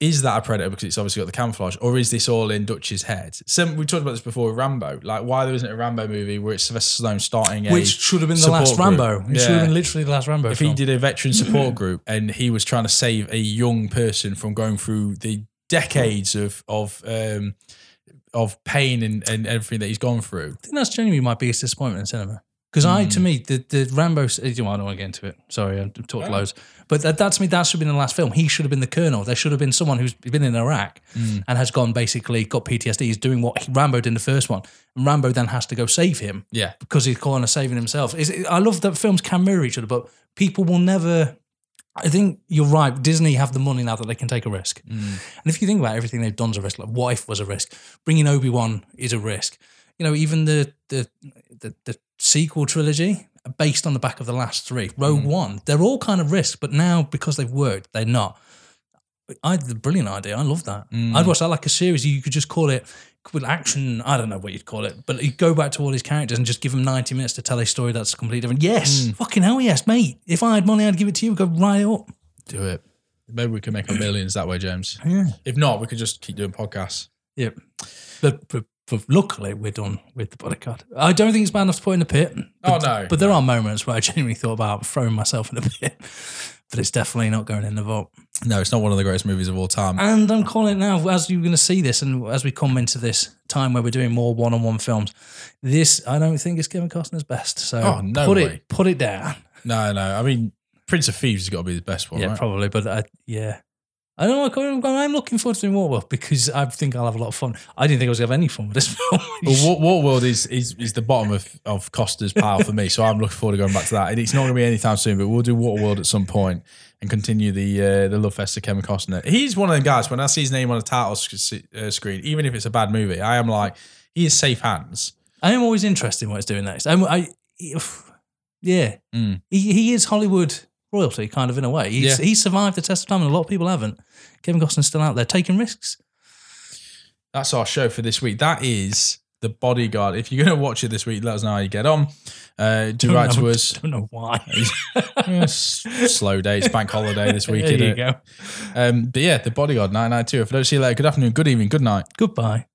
is that a Predator? Because it's obviously got the camouflage, or is this all in Dutch's head? Some, we talked about this before with Rambo, like why there isn't a Rambo movie where it's Sylvester Stallone starting a Which should have been the last group. Rambo. It yeah. should have been literally the last Rambo If film. He did a veteran support group and he was trying to save a young person from going through the decades of of um, of pain and, and everything that he's gone through. I think that's genuinely my biggest disappointment in cinema. Because mm. I, to me, the, the Rambo... I don't want to get into it. Sorry, I've talked yeah. loads. But that, that, to me, that should have been the last film. He should have been the colonel. There should have been someone who's been in Iraq mm. and has gone, basically, got P T S D. He's doing what he, Rambo did in the first one. And Rambo then has to go save him. Yeah. Because he's kind of saving himself. It's, I love that films can mirror each other, but people will never... I think you're right. Disney have the money now that they can take a risk. Mm. And if you think about it, everything they've done is a risk. Like, what if was a risk? Bringing Obi-Wan is a risk. You know, even the... the, the, the sequel trilogy based on the back of the last three. Rogue mm. One, they're all kind of risks, but now because they've worked, they're not. I had the brilliant idea. I love that. Mm. I'd watch that like a series. You could just call it with action. I don't know what you'd call it, but you go back to all these characters and just give them ninety minutes to tell a story that's completely different. Yes, mm. fucking hell yes, mate. If I had money, I'd give it to you. Go right up. Do it. Maybe we could make our millions that way, James. Yeah. If not, we could just keep doing podcasts. Yep. But, but But luckily, we're done with The Bodyguard. I don't think it's bad enough to put in the pit. But, oh, no. But there no. are moments where I genuinely thought about throwing myself in the pit. But it's definitely not going in the vault. No, it's not one of the greatest movies of all time. And I'm calling it now, as you're going to see this, and as we come into this time where we're doing more one-on-one films, this, I don't think, is Kevin Costner's best. So oh, no put way. it put it down. No, no. I mean, Prince of Thieves has got to be the best one, yeah, right? probably. But, I, yeah. I don't know. I'm looking forward to doing Waterworld because I think I'll have a lot of fun. I didn't think I was going to have any fun with this film. Well, Waterworld is, is is the bottom of, of Costner's pile for me, so I'm looking forward to going back to that. And it's not going to be anytime soon, but we'll do Waterworld at some point. And continue the uh, the love fest of Kevin Costner. He's one of them guys, when I see his name on a title sc- uh, screen, even if it's a bad movie, I am like, he is safe hands. I am always interested in what he's doing next. I'm, I, yeah. Mm. He, he is Hollywood royalty, kind of, in a way. He's, yeah. He survived the test of time, and a lot of people haven't. Kevin Costner's still out there taking risks. That's our show for this week. That is The Bodyguard. If you're going to watch it this week, let us know how you get on. Uh, do don't write know, to us. Don't know why. Slow day. It's bank holiday this week. There you it? go. Um, but yeah, The Bodyguard, nine ninety-two. If I don't see you later, good afternoon, good evening, good night. Goodbye.